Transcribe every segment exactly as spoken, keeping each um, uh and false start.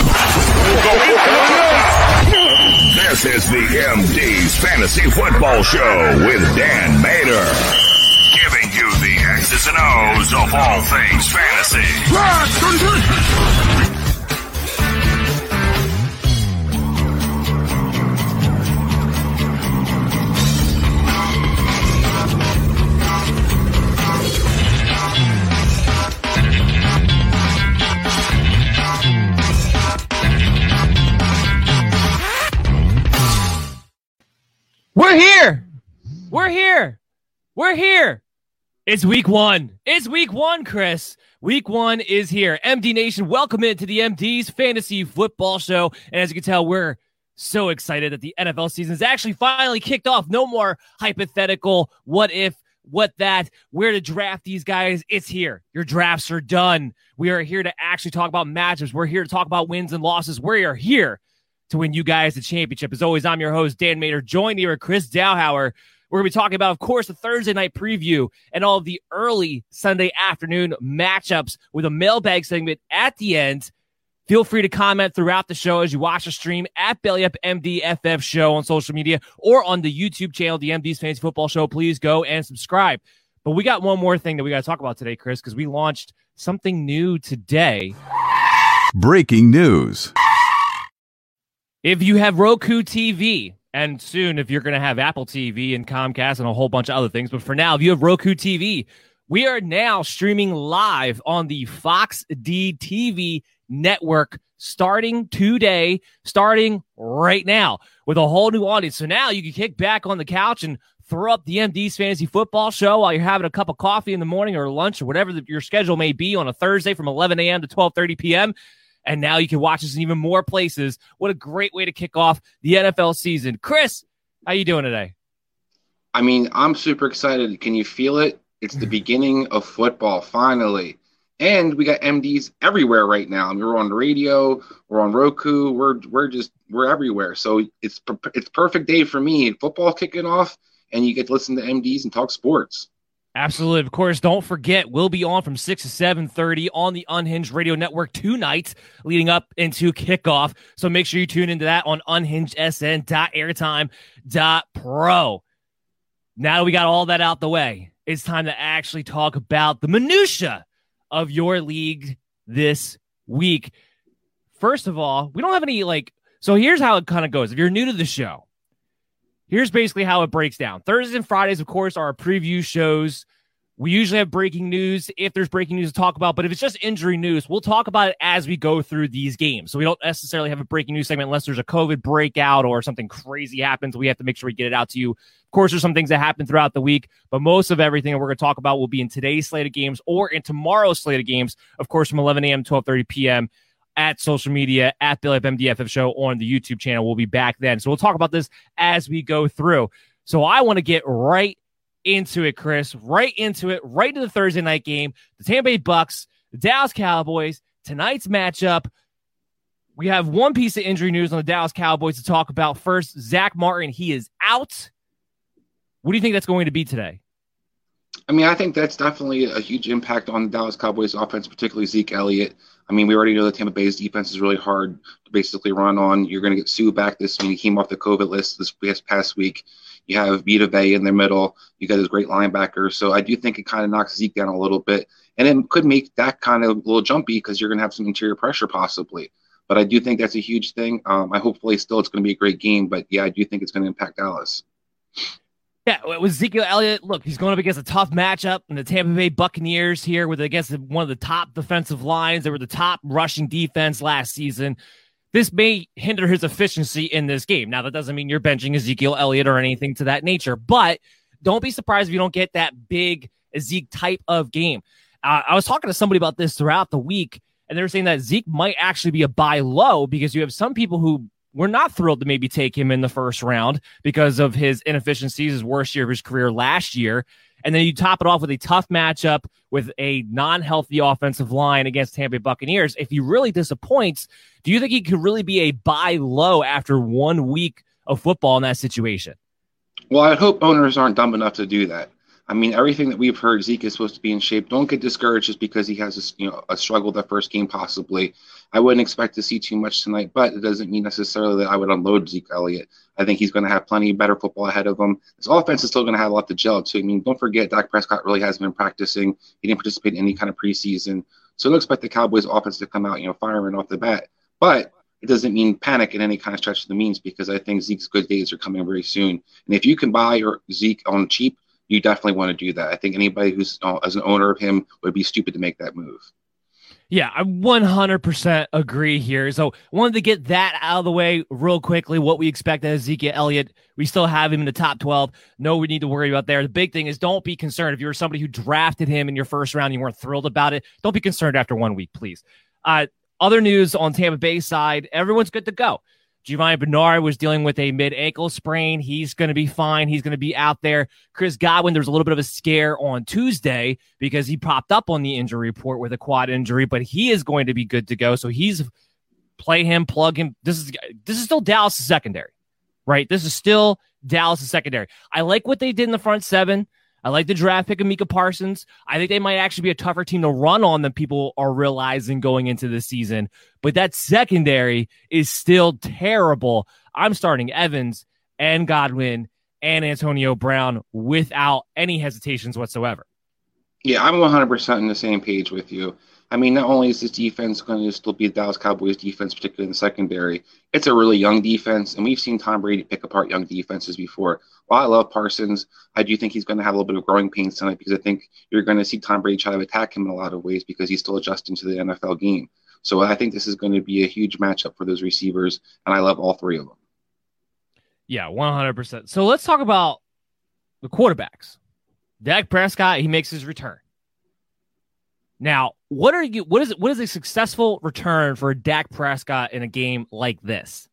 This is the M D's Fantasy Football Show with Dan Mader, giving you the X's and O's of all things fantasy. We're here. We're here. We're here. It's week one. It's week one, Chris. Week one is here. M D Nation, welcome into the M D's Fantasy Football Show. And as you can tell, we're so excited that the N F L season is actually finally kicked off. No more hypothetical what if, what that, where to draft these guys. It's here. Your drafts are done. We are here to actually talk about matchups. We're here to talk about wins and losses. We are here to win you guys the championship. As always, I'm your host, Dan Mader, joined here with Chris Dahauer. We're going to be talking about, of course, the Thursday night preview and all of the early Sunday afternoon matchups with a mailbag segment at the end. Feel free to comment throughout the show as you watch the stream at BellyUp M D F F Show on social media or on the YouTube channel, the M D's Fantasy Football Show. Please go and subscribe. But we got one more thing that we got to talk about today, Chris, because we launched something new today. Breaking news. If you have Roku T V, and soon if you're going to have Apple T V and Comcast and a whole bunch of other things, but for now, if you have Roku T V, we are now streaming live on the Fox D T V network starting today, starting right now with a whole new audience. So now you can kick back on the couch and throw up the M D's Fantasy Football Show while you're having a cup of coffee in the morning or lunch or whatever the, your schedule may be on a Thursday from eleven a.m. to twelve thirty p.m., and now you can watch this in even more places. What a great way to kick off the N F L season. Chris, how you doing today? I mean, I'm super excited. Can you feel it? It's the beginning of football, finally. And we got M Ds everywhere right now. I mean, we're on the radio. We're on Roku. We're we're just we're everywhere. So it's it's perfect day for me. Football kicking off, and you get to listen to M Ds and talk sports. Absolutely. Of course, don't forget, we'll be on from six to seven thirty on the Unhinged Radio Network tonight, leading up into kickoff. So make sure you tune into that on unhinged s n dot airtime dot pro. Now that we got all that out the way, it's time to actually talk about the minutia of your league this week. First of all, we don't have any, like, so here's how it kind of goes. If you're new to the show, here's basically how it breaks down. Thursdays and Fridays, of course, are our preview shows. We usually have breaking news if there's breaking news to talk about, but if it's just injury news, we'll talk about it as we go through these games. So we don't necessarily have a breaking news segment unless there's a COVID breakout or something crazy happens. We have to make sure we get it out to you. Of course, there's some things that happen throughout the week, but most of everything that we're going to talk about will be in today's slate of games or in tomorrow's slate of games, of course, from eleven a.m. to twelve thirty p.m. at social media, at BellyUp M D F F Show on the YouTube channel. We'll be back then. So we'll talk about this as we go through. So I want to get right into it, Chris, right into it, right to the Thursday night game, the Tampa Bay Bucks, the Dallas Cowboys, tonight's matchup. We have one piece of injury news on the Dallas Cowboys to talk about first. Zach Martin, he is out. What do you think that's going to be today? I mean, I think that's definitely a huge impact on the Dallas Cowboys offense, particularly Zeke Elliott. I mean, we already know that Tampa Bay's defense is really hard to basically run on. You're going to get Sue back this week. He came off the COVID list this past week. You have Vita Vea in the middle. You got his great linebacker. So I do think it kind of knocks Zeke down a little bit. And it could make that kind of a little jumpy because you're going to have some interior pressure possibly. But I do think that's a huge thing. Um, I hopefully still it's going to be a great game, but yeah, I do think it's going to impact Dallas. Yeah, with Ezekiel Elliott, look, he's going up against a tough matchup in the Tampa Bay Buccaneers here with, I guess, one of the top defensive lines. They were the top rushing defense last season. This may hinder his efficiency in this game. Now, that doesn't mean you're benching Ezekiel Elliott or anything to that nature, but don't be surprised if you don't get that big Zeke type of game. Uh, I was talking to somebody about this throughout the week, and they were saying that Zeke might actually be a buy low because you have some people who were not thrilled to maybe take him in the first round because of his inefficiencies, his worst year of his career last year. And then you top it off with a tough matchup with a non-healthy offensive line against Tampa Bay Buccaneers. If he really disappoints, do you think he could really be a buy low after one week of football in that situation? Well, I hope owners aren't dumb enough to do that. I mean, everything that we've heard, Zeke is supposed to be in shape. Don't get discouraged just because he has a, you know, a struggle that first game possibly. I wouldn't expect to see too much tonight, but it doesn't mean necessarily that I would unload Zeke Elliott. I think he's going to have plenty of better football ahead of him. His offense is still going to have a lot to gel too. I mean, don't forget, Dak Prescott really hasn't been practicing. He didn't participate in any kind of preseason. So don't expect the Cowboys' offense to come out, you know, firing off the bat. But it doesn't mean panic in any kind of stretch of the means because I think Zeke's good days are coming very soon. And if you can buy your Zeke on cheap, you definitely want to do that. I think anybody who's uh, as an owner of him would be stupid to make that move. Yeah, I one hundred percent agree here. So wanted to get that out of the way real quickly, what we expect out of Ezekiel Elliott. We still have him in the top twelve. No, we need to worry about there. The big thing is don't be concerned. If you were somebody who drafted him in your first round and you weren't thrilled about it, don't be concerned after one week, please. Uh, other news on Tampa Bay side, everyone's good to go. Giovanni Bernard was dealing with a mid-ankle sprain. He's going to be fine. He's going to be out there. Chris Godwin, there's a little bit of a scare on Tuesday because he popped up on the injury report with a quad injury, but he is going to be good to go. So he's play him, plug him. This is this is still Dallas' secondary, right? This is still Dallas' secondary. I like what they did in the front seven. I like the draft pick of Micah Parsons. I think they might actually be a tougher team to run on than people are realizing going into this season. But that secondary is still terrible. I'm starting Evans and Godwin and Antonio Brown without any hesitations whatsoever. Yeah, I'm one hundred percent on the same page with you. I mean, not only is this defense going to still be the Dallas Cowboys defense, particularly in the secondary, it's a really young defense, and we've seen Tom Brady pick apart young defenses before. While I love Parsons, I do think he's going to have a little bit of growing pains tonight because I think you're going to see Tom Brady try to attack him in a lot of ways because he's still adjusting to the N F L game. So I think this is going to be a huge matchup for those receivers, and I love all three of them. Yeah, one hundred percent. So let's talk about the quarterbacks. Dak Prescott, he makes his return. Now, what are you? What is what is a successful return for Dak Prescott in a game like this?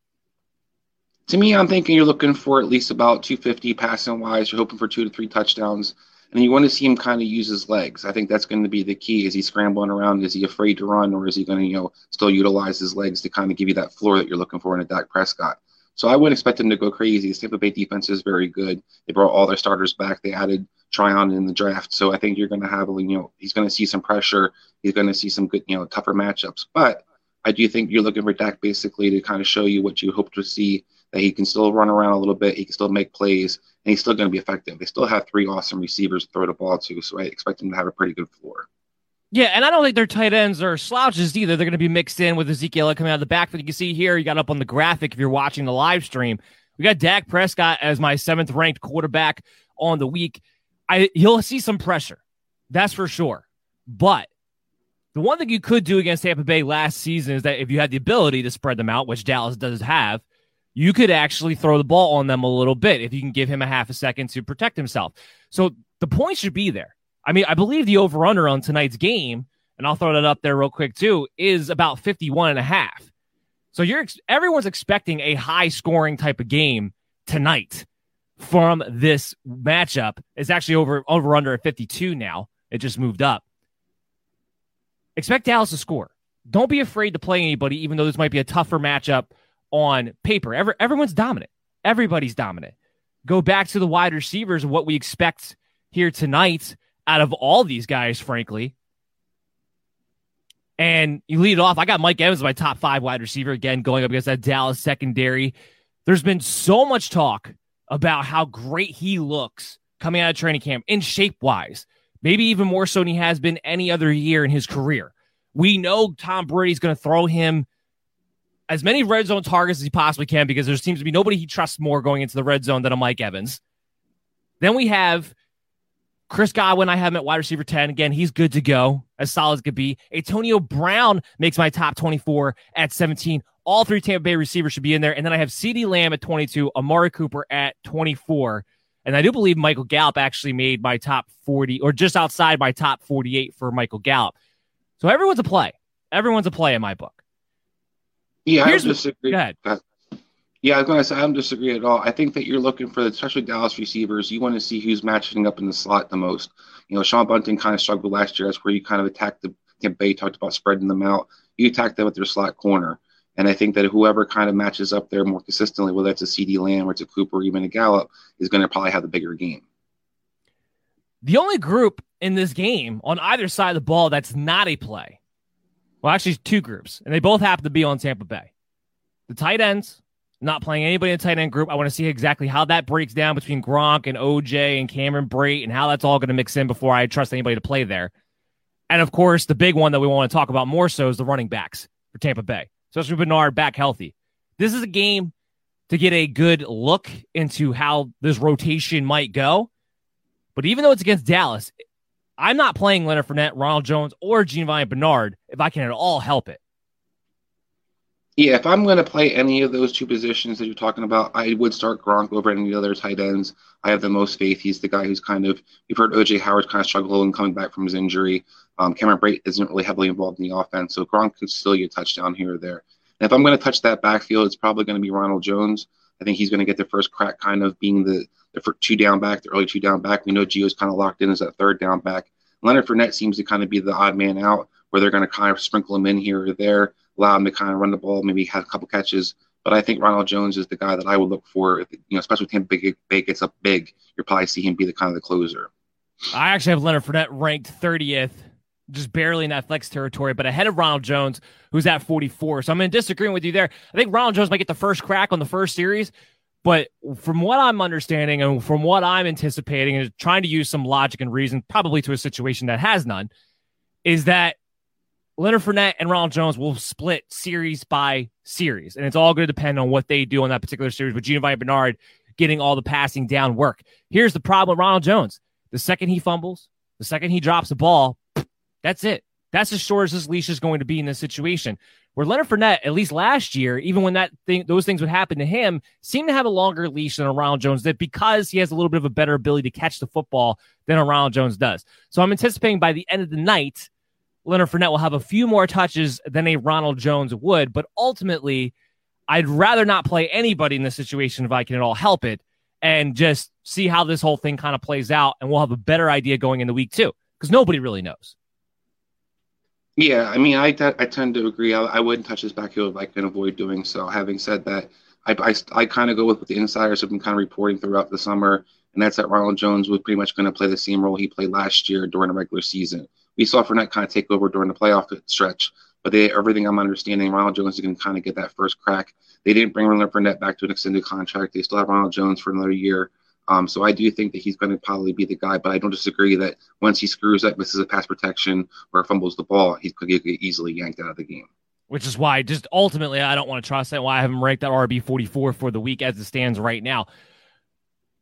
To me, I'm thinking you're looking for at least about two fifty passing wise. You're hoping for two to three touchdowns, and you want to see him kind of use his legs. I think that's going to be the key. Is he scrambling around? Is he afraid to run, or is he going to, you know, still utilize his legs to kind of give you that floor that you're looking for in a Dak Prescott? So I wouldn't expect them to go crazy. The Tampa Bay defense is very good. They brought all their starters back. They added Tryon in the draft. So I think you're going to have, you know, he's going to see some pressure. He's going to see some good, you know, tougher matchups. But I do think you're looking for Dak basically to kind of show you what you hope to see, that he can still run around a little bit. He can still make plays, and he's still going to be effective. They still have three awesome receivers to throw the ball to. So I expect him to have a pretty good floor. Yeah, and I don't think their tight ends are slouches either. They're going to be mixed in with Ezekiel coming out of the backfield. You can see here, you got up on the graphic if you're watching the live stream. We got Dak Prescott as my seventh-ranked quarterback on the week. I, he'll see some pressure, that's for sure. But the one thing you could do against Tampa Bay last season is that if you had the ability to spread them out, which Dallas does have, you could actually throw the ball on them a little bit if you can give him a half a second to protect himself. So the point should be there. I mean, I believe the over-under on tonight's game, and I'll throw that up there real quick too, is about fifty-one and a half. So you're everyone's expecting a high-scoring type of game tonight from this matchup. It's actually over over-under at fifty-two now. It just moved up. Expect Dallas to score. Don't be afraid to play anybody, even though this might be a tougher matchup on paper. Every, everyone's dominant. Everybody's dominant. Go back to the wide receivers and what we expect here tonight out of all these guys, frankly. And you lead off. I got Mike Evans, my top five wide receiver, again, going up against that Dallas secondary. There's been so much talk about how great he looks coming out of training camp in shape-wise, maybe even more so than he has been any other year in his career. We know Tom Brady's going to throw him as many red zone targets as he possibly can, because there seems to be nobody he trusts more going into the red zone than a Mike Evans. Then we have Chris Godwin. I have him at wide receiver ten. Again, he's good to go, as solid as could be. Antonio Brown makes my top twenty-four at seventeen. All three Tampa Bay receivers should be in there. And then I have CeeDee Lamb at twenty-two, Amari Cooper at twenty-four. And I do believe Michael Gallup actually made my top forty, or just outside my top forty-eight for Michael Gallup. So everyone's a play. Everyone's a play in my book. Yeah, Here's I disagree. Go ahead. Yeah, I was going to say, I don't disagree at all. I think that you're looking for, especially Dallas receivers, you want to see who's matching up in the slot the most. You know, Sean Bunting kind of struggled last year. That's where you kind of attacked the Tampa Bay, talked about spreading them out. You attacked them with their slot corner. And I think that whoever kind of matches up there more consistently, whether it's a CeeDee Lamb or it's a Cooper or even a Gallup, is going to probably have the bigger game. The only group in this game on either side of the ball that's not a play, well, actually two groups, and they both happen to be on Tampa Bay. The tight ends, not playing anybody in the tight end group. I want to see exactly how that breaks down between Gronk and O J and Cameron Brate and how that's all going to mix in before I trust anybody to play there. And, of course, the big one that we want to talk about more so is the running backs for Tampa Bay. Especially Bernard back healthy. This is a game to get a good look into how this rotation might go. But even though it's against Dallas, I'm not playing Leonard Fournette, Ronald Jones, or Giovanni Bernard if I can at all help it. Yeah, if I'm going to play any of those two positions that you're talking about, I would start Gronk over any of the other tight ends. I have the most faith. He's the guy who's kind of, you've heard O J Howard kind of struggle in coming back from his injury. Um, Cameron Brate isn't really heavily involved in the offense, so Gronk can steal you a touchdown here or there. And if I'm going to touch that backfield, it's probably going to be Ronald Jones. I think he's going to get the first crack kind of being the, the two-down back, the early two-down back. We know Gio's kind of locked in as that third-down back. Leonard Fournette seems to kind of be the odd man out, where they're going to kind of sprinkle him in here or there, allow him to kind of run the ball, maybe have a couple catches. But I think Ronald Jones is the guy that I would look for. If, you know, especially if Tampa Bay gets up big, you'll probably see him be the kind of the closer. I actually have Leonard Fournette ranked thirtieth, just barely in that flex territory, but ahead of Ronald Jones, who's at forty-four. So I'm in disagreeing with you there. I think Ronald Jones might get the first crack on the first series, but from what I'm understanding and from what I'm anticipating and trying to use some logic and reason, probably to a situation that has none, is that Leonard Fournette and Ronald Jones will split series by series, and it's all going to depend on what they do on that particular series, with Giovanni Bernard getting all the passing down work. Here's the problem with Ronald Jones. The second he fumbles, the second he drops the ball, that's it. That's as short as this leash is going to be in this situation. Where Leonard Fournette, at least last year, even when that thing, those things would happen to him, seemed to have a longer leash than a Ronald Jones did, because he has a little bit of a better ability to catch the football than a Ronald Jones does. So I'm anticipating by the end of the night, Leonard Fournette will have a few more touches than a Ronald Jones would, but ultimately, I'd rather not play anybody in this situation if I can at all help it, and just see how this whole thing kind of plays out, and we'll have a better idea going into week two, because nobody really knows. Yeah, I mean, I, I tend to agree. I, I wouldn't touch this backfield if I can avoid doing so. Having said that, I, I, I kind of go with what the insiders have been kind of reporting throughout the summer, and that's that Ronald Jones was pretty much going to play the same role he played last year during the regular season. We saw Fournette kind of take over during the playoff stretch, but they, everything I'm understanding, Ronald Jones is going to kind of get that first crack. They didn't bring Leonard Fournette back to an extended contract. They still have Ronald Jones for another year. Um, so I do think that he's going to probably be the guy, but I don't disagree that once he screws up, misses a pass protection or fumbles the ball, he could get easily yanked out of the game. Which is why, just ultimately, I don't want to trust that. Why I have him ranked at R B forty-four for the week as it stands right now.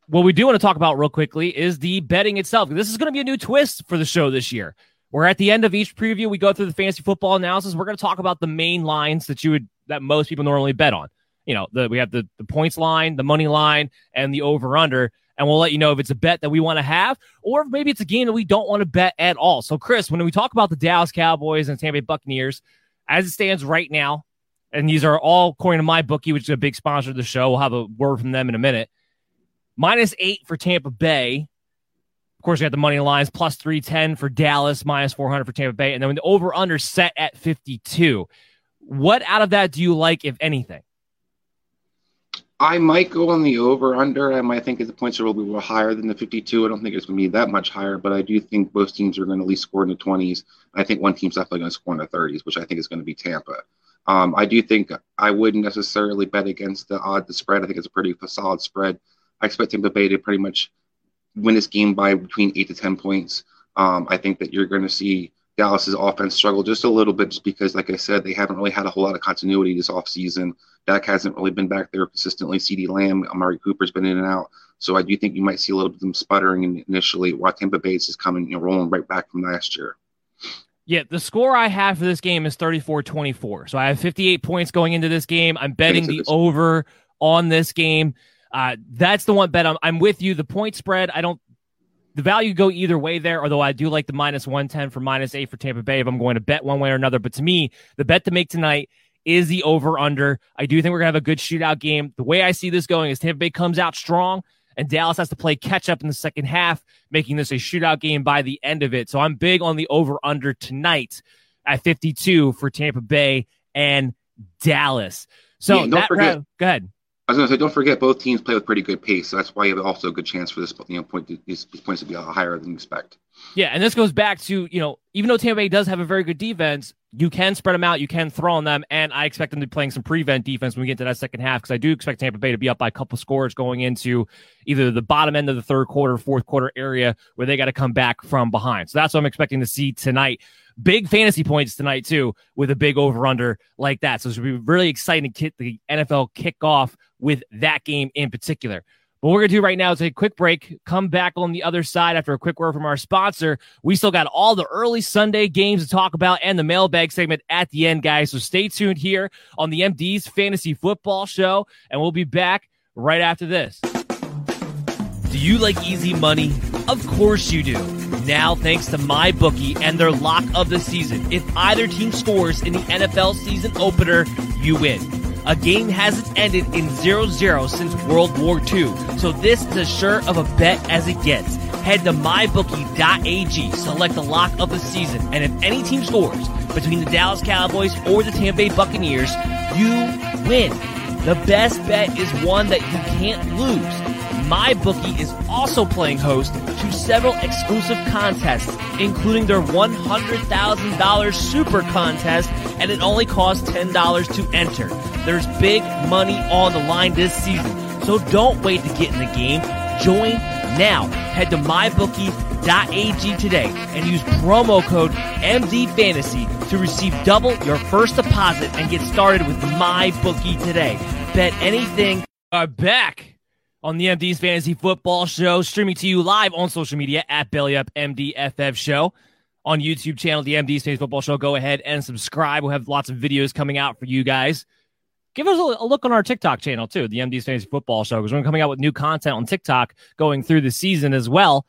What we do want to talk about real quickly is the betting itself. This is going to be a new twist for the show this year. We're at the end of each preview. We go through the fantasy football analysis. We're going to talk about the main lines that you would that most people normally bet on. You know, the, we have the, the points line, the money line, and the over-under, and we'll let you know if it's a bet that we want to have, or maybe it's a game that we don't want to bet at all. So, Chris, when we talk about the Dallas Cowboys and Tampa Bay Buccaneers, as it stands right now, and these are all according to MyBookie, which is a big sponsor of the show. We'll have a word from them in a minute. Minus eight for Tampa Bay. Of course, we got the money lines, plus three ten for Dallas, minus four hundred for Tampa Bay, and then the over-under set at fifty-two. What out of that do you like, if anything? I might go on the over-under. I might think the points are a little bit higher than the fifty-two. I don't think it's going to be that much higher, but I do think both teams are going to at least score in the twenties. I think one team's definitely going to score in the thirties, which I think is going to be Tampa. Um, I do think I wouldn't necessarily bet against the odd the spread. I think it's a pretty solid spread. I expect Tampa Bay to pretty much win this game by between eight to ten points. Um, I think that you're going to see Dallas's offense struggled just a little bit, just because, like I said, they haven't really had a whole lot of continuity this offseason. Dak hasn't really been back there consistently. CeeDee Lamb, Amari Cooper's been in and out. So I do think you might see a little bit of them sputtering initially, while Tampa Bay is coming, you know, rolling right back from last year. Yeah, the score I have for this game is thirty-four twenty-four. So I have fifty-eight points going into this game. I'm betting the over on this game. Uh, that's the one bet I'm, I'm with you. The point spread, I don't, the value go either way there, although I do like the minus one ten for minus eight for Tampa Bay if I'm going to bet one way or another. But to me, the bet to make tonight is the over-under. I do think we're going to have a good shootout game. The way I see this going is Tampa Bay comes out strong, and Dallas has to play catch-up in the second half, making this a shootout game by the end of it. So I'm big on the over-under tonight at fifty-two for Tampa Bay and Dallas. So yeah, that forget, round, go ahead. I was going to say, don't forget, both teams play with pretty good pace, so that's why you have also a good chance for this, you know, point to, these points to be a lot higher than you expect. Yeah, and this goes back to, you know, even though Tampa Bay does have a very good defense, you can spread them out, you can throw on them, and I expect them to be playing some prevent defense when we get to that second half, because I do expect Tampa Bay to be up by a couple scores going into either the bottom end of the third quarter, fourth quarter area, where they got to come back from behind. So that's what I'm expecting to see tonight. Big fantasy points tonight, too, with a big over-under like that. So it's going to be really exciting to get the N F L kickoff with that game in particular. What we're going to do right now is take a quick break, come back on the other side after a quick word from our sponsor. We still got all the early Sunday games to talk about and the mailbag segment at the end, guys. So stay tuned here on the M D's Fantasy Football Show, and we'll be back right after this. Do you like easy money? Of course you do. Now, thanks to MyBookie and their lock of the season, if either team scores in the N F L season opener, you win. A game hasn't ended in zero zero since World War Two, so this is as sure of a bet as it gets. Head to my bookie dot a g, select the lock of the season, and if any team scores between the Dallas Cowboys or the Tampa Bay Buccaneers, you win. The best bet is one that you can't lose. MyBookie is also playing host to several exclusive contests, including their one hundred thousand dollars Super Contest, and it only costs ten dollars to enter. There's big money on the line this season, so don't wait to get in the game. Join now. Head to my bookie dot a g today and use promo code M D Fantasy to receive double your first deposit and get started with MyBookie today. Bet anything. Are back on the M D's Fantasy Football Show, streaming to you live on social media at BellyUp M D F F Show. On YouTube channel, the M D's Fantasy Football Show, go ahead and subscribe. We'll have lots of videos coming out for you guys. Give us a look on our TikTok channel, too, the M D's Fantasy Football Show, because we're coming out with new content on TikTok going through the season as well.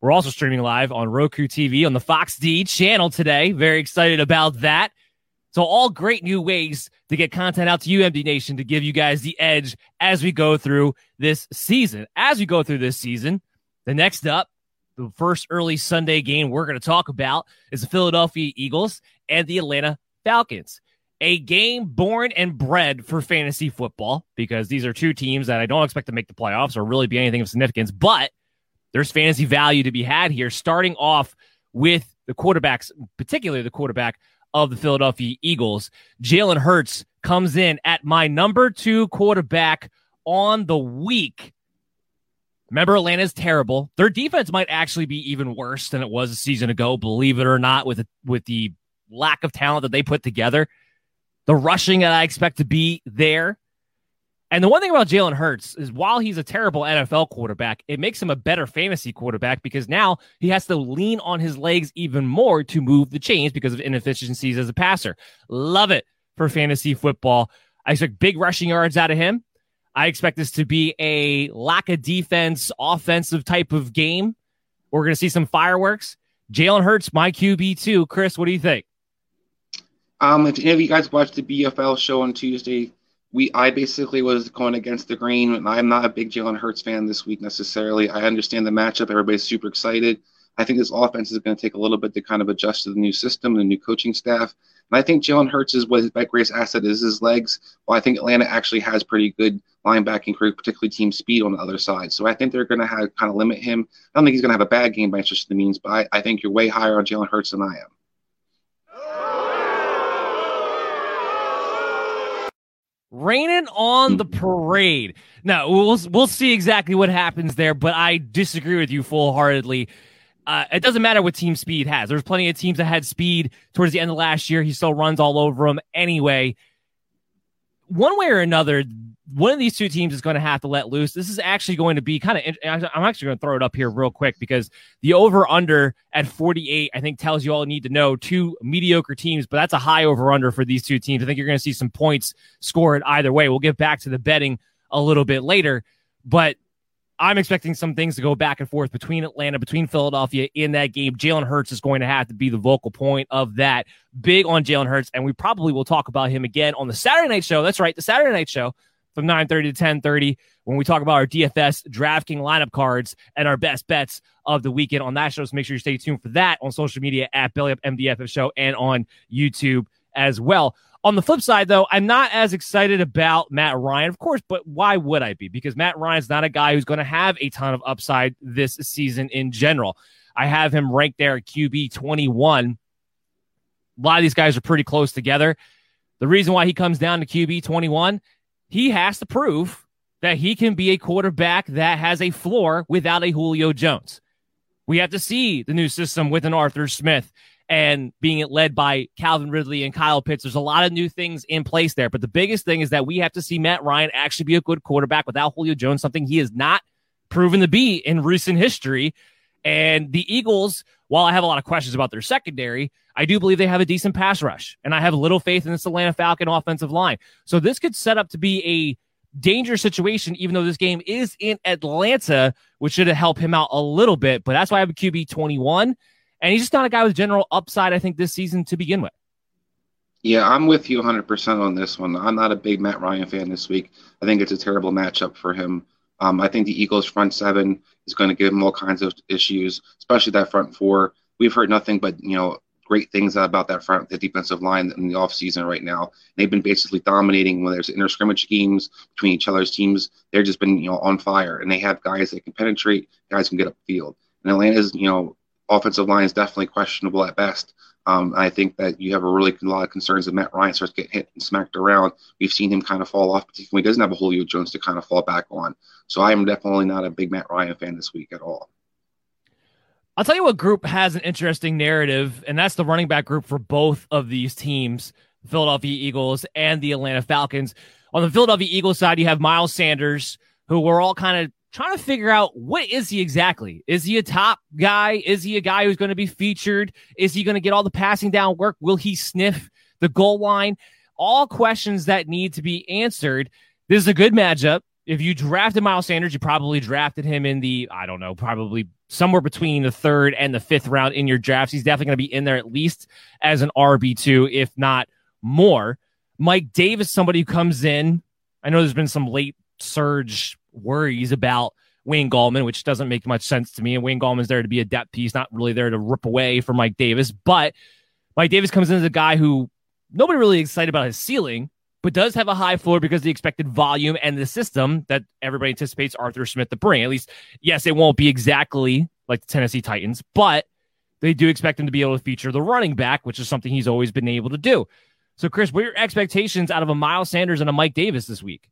We're also streaming live on Roku T V on the Fox D channel today. Very excited about that. So all great new ways to get content out to you, M D Nation, to give you guys the edge as we go through this season. As we go through this season, the next up, the first early Sunday game we're going to talk about is the Philadelphia Eagles and the Atlanta Falcons, a game born and bred for fantasy football, because these are two teams that I don't expect to make the playoffs or really be anything of significance, but there's fantasy value to be had here, starting off with the quarterbacks, particularly the quarterback of the Philadelphia Eagles. Jalen Hurts comes in at my number two quarterback on the week. Remember, Atlanta's terrible. Their defense might actually be even worse than it was a season ago, believe it or not, with, with the lack of talent that they put together. The rushing that I expect to be there. And the one thing about Jalen Hurts is while he's a terrible N F L quarterback, it makes him a better fantasy quarterback, because now he has to lean on his legs even more to move the chains because of inefficiencies as a passer. Love it for fantasy football. I expect big rushing yards out of him. I expect this to be a lack of defense, offensive type of game. We're going to see some fireworks. Jalen Hurts, my Q B two. Chris, what do you think? Um, if any of you guys watched the B F L show on Tuesday, We, I basically was going against the grain, and I'm not a big Jalen Hurts fan this week necessarily. I understand the matchup. Everybody's super excited. I think this offense is going to take a little bit to kind of adjust to the new system and the new coaching staff. And I think Jalen Hurts is what his greatest asset is, his legs. Well, I think Atlanta actually has pretty good linebacking crew, particularly team speed on the other side. So I think they're going to have, kind of limit him. I don't think he's going to have a bad game by any stretch of the means, but I, I think you're way higher on Jalen Hurts than I am. Raining on the parade. Now, we'll we'll see exactly what happens there, but I disagree with you full-heartedly. Uh, it doesn't matter what team speed has. There's plenty of teams that had speed towards the end of last year. He still runs all over them anyway. One way or another, one of these two teams is going to have to let loose. This is actually going to be kind of, I'm actually going to throw it up here real quick because the over under at forty-eight, I think tells you all you need to know. Two mediocre teams, but that's a high over under for these two teams. I think you're going to see some points scored either way. We'll get back to the betting a little bit later, but I'm expecting some things to go back and forth between Atlanta, between Philadelphia in that game. Jalen Hurts is going to have to be the vocal point of that. Big on Jalen Hurts, and we probably will talk about him again on the Saturday night show. That's right, the Saturday night show from nine thirty to ten thirty when we talk about our D F S DraftKings lineup cards and our best bets of the weekend on that show. So make sure you stay tuned for that on social media at BellyUp M D F F Show and on YouTube as well. On the flip side, though, I'm not as excited about Matt Ryan, of course, but why would I be? Because Matt Ryan's not a guy who's going to have a ton of upside this season in general. I have him ranked there at Q B twenty-one. A lot of these guys are pretty close together. The reason why he comes down to Q B twenty-one, he has to prove that he can be a quarterback that has a floor without a Julio Jones. We have to see the new system with an Arthur Smith and being led by Calvin Ridley and Kyle Pitts. There's a lot of new things in place there. But the biggest thing is that we have to see Matt Ryan actually be a good quarterback without Julio Jones, something he has not proven to be in recent history. And the Eagles, while I have a lot of questions about their secondary, I do believe they have a decent pass rush. And I have little faith in this Atlanta Falcon offensive line. So this could set up to be a dangerous situation, even though this game is in Atlanta, which should help him out a little bit. But that's why I have a Q B twenty-one. And he's just not a guy with general upside, I think, this season to begin with. Yeah, I'm with you one hundred percent on this one. I'm not a big Matt Ryan fan this week. I think it's a terrible matchup for him. Um, I think the Eagles' front seven is going to give him all kinds of issues, especially that front four. We've heard nothing but, you know, great things about that front, the defensive line in the offseason right now. They've been basically dominating when there's inter-scrimmage games between each other's teams. They've just been, you know, on fire, and they have guys that can penetrate, guys can get upfield. And Atlanta's, you know, offensive line is definitely questionable at best. Um, I think that you have a really a lot of concerns that Matt Ryan starts getting hit and smacked around. We've seen him kind of fall off, particularly when he doesn't have a Julio Jones to kind of fall back on. So I am definitely not a big Matt Ryan fan this week at all. I'll tell you what group has an interesting narrative, and that's the running back group for both of these teams, Philadelphia Eagles and the Atlanta Falcons. On the Philadelphia Eagles side, you have Miles Sanders, who we're all kind of trying to figure out, what is he exactly? Is he a top guy? Is he a guy who's going to be featured? Is he going to get all the passing down work? Will he sniff the goal line? All questions that need to be answered. This is a good matchup. If you drafted Miles Sanders, you probably drafted him in the, I don't know, probably somewhere between the third and the fifth round in your drafts. He's definitely going to be in there at least as an R B two, if not more. Mike Davis, somebody who comes in. I know there's been some late surge worries about Wayne Gallman, which doesn't make much sense to me. And Wayne Gallman's there to be a depth piece, not really there to rip away from Mike Davis. But Mike Davis comes in as a guy who nobody really excited about his ceiling, but does have a high floor because of the expected volume and the system that everybody anticipates Arthur Smith to bring. At least, yes, it won't be exactly like the Tennessee Titans, but they do expect him to be able to feature the running back, which is something he's always been able to do. So, Chris, what are your expectations out of a Miles Sanders and a Mike Davis this week?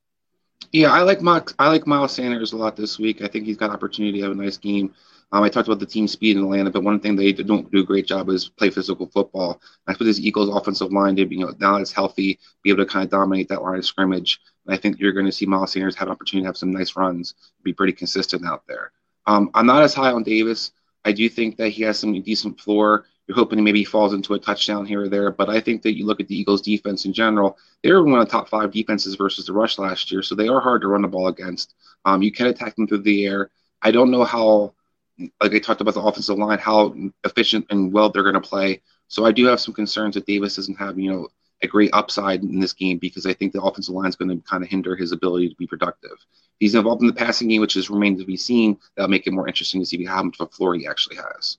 Yeah, I like Miles, I like Miles Sanders a lot this week. I think he's got opportunity to have a nice game. Um, I talked about the team speed in Atlanta, but one thing they don't do a great job is play physical football. I suppose this Eagles offensive line, they, you know, now that it's healthy, be able to kind of dominate that line of scrimmage. And I think you're going to see Miles Sanders have an opportunity to have some nice runs, be pretty consistent out there. Um, I'm not as high on Davis. I do think that he has some decent floor. You're hoping maybe he falls into a touchdown here or there, but I think that you look at the Eagles' defense in general, they were one of the top five defenses versus the rush last year, so they are hard to run the ball against. Um, you can attack them through the air. I don't know how, like I talked about the offensive line, how efficient and well they're going to play, so I do have some concerns that Davis doesn't have, you know, a great upside in this game because I think the offensive line is going to kind of hinder his ability to be productive. He's involved in the passing game, which has remained to be seen. That'll make it more interesting to see how much of a floor he actually has.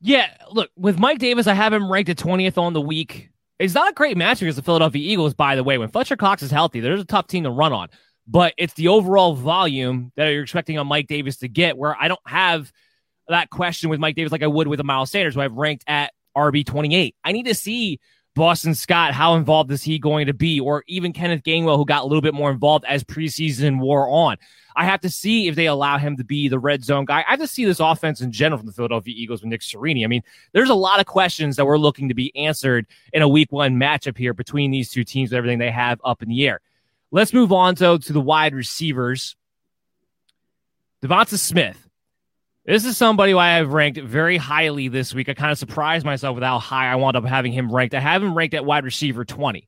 Yeah, look, with Mike Davis, I have him ranked at twentieth on the week. It's not a great match against the Philadelphia Eagles, by the way. When Fletcher Cox is healthy, there's a tough team to run on. But it's the overall volume that you're expecting on Mike Davis to get, where I don't have that question with Mike Davis like I would with a Miles Sanders, who I've ranked at R B twenty-eight. I need to see Boston Scott, how involved is he going to be? Or even Kenneth Gainwell, who got a little bit more involved as preseason wore on. I have to see if they allow him to be the red zone guy. I have to see this offense in general from the Philadelphia Eagles with Nick Sirianni. I mean, there's a lot of questions that we're looking to be answered in a week one matchup here between these two teams and everything they have up in the air. Let's move on, though, to the wide receivers. Devonta Smith. This is somebody who I have ranked very highly this week. I kind of surprised myself with how high I wound up having him ranked. I have him ranked at wide receiver twenty.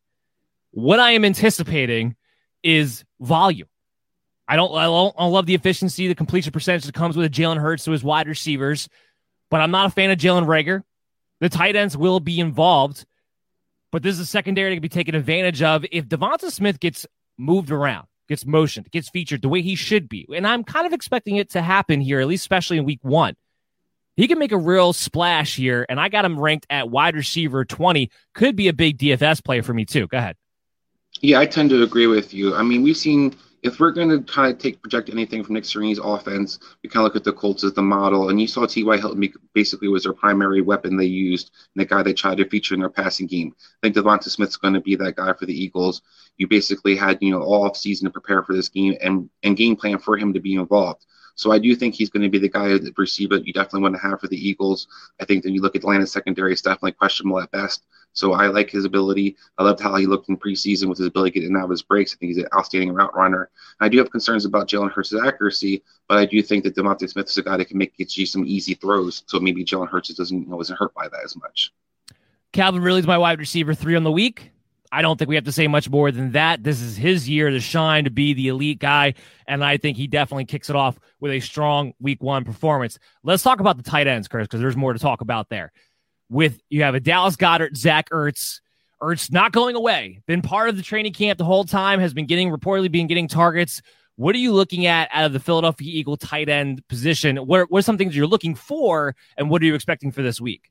What I am anticipating is volume. I don't, I don't I love the efficiency, the completion percentage that comes with a Jalen Hurts to his wide receivers, but I'm not a fan of Jalen Reagor. The tight ends will be involved, but this is a secondary that can be taken advantage of if Devonta Smith gets moved around, gets motioned, gets featured the way he should be. And I'm kind of expecting it to happen here, at least especially in week one. He can make a real splash here, and I got him ranked at wide receiver twenty. Could be a big D F S play for me too. Go ahead. Yeah, I tend to agree with you. I mean, we've seen... If we're going to kind of take project anything from Nick Sirianni's offense, we kind of look at the Colts as the model. And you saw T Y. Hilton basically was their primary weapon they used, and the guy they tried to feature in their passing game. I think Devonta Smith's going to be that guy for the Eagles. You basically had, you know, all offseason to prepare for this game and, and game plan for him to be involved. So I do think he's going to be the guy, the receiver that you definitely want to have for the Eagles. I think that you look at Atlanta's secondary, it's definitely questionable at best. So I like his ability. I loved how he looked in preseason with his ability to get in and out of his breaks. I think he's an outstanding route runner. I do have concerns about Jalen Hurts' accuracy, but I do think that Devonta Smith is a guy that can make you some easy throws. So maybe Jalen Hurts doesn't, you know, isn't hurt by that as much. Calvin Ridley's my wide receiver three on the week. I don't think we have to say much more than that. This is his year to shine, to be the elite guy, and I think he definitely kicks it off with a strong week one performance. Let's talk about the tight ends, Chris, because there's more to talk about there. With you have a Dallas Goedert, Zach Ertz. Ertz not going away. Been part of the training camp the whole time. Has been getting reportedly been getting targets. What are you looking at out of the Philadelphia Eagle tight end position? What are, what are some things you're looking for, and what are you expecting for this week?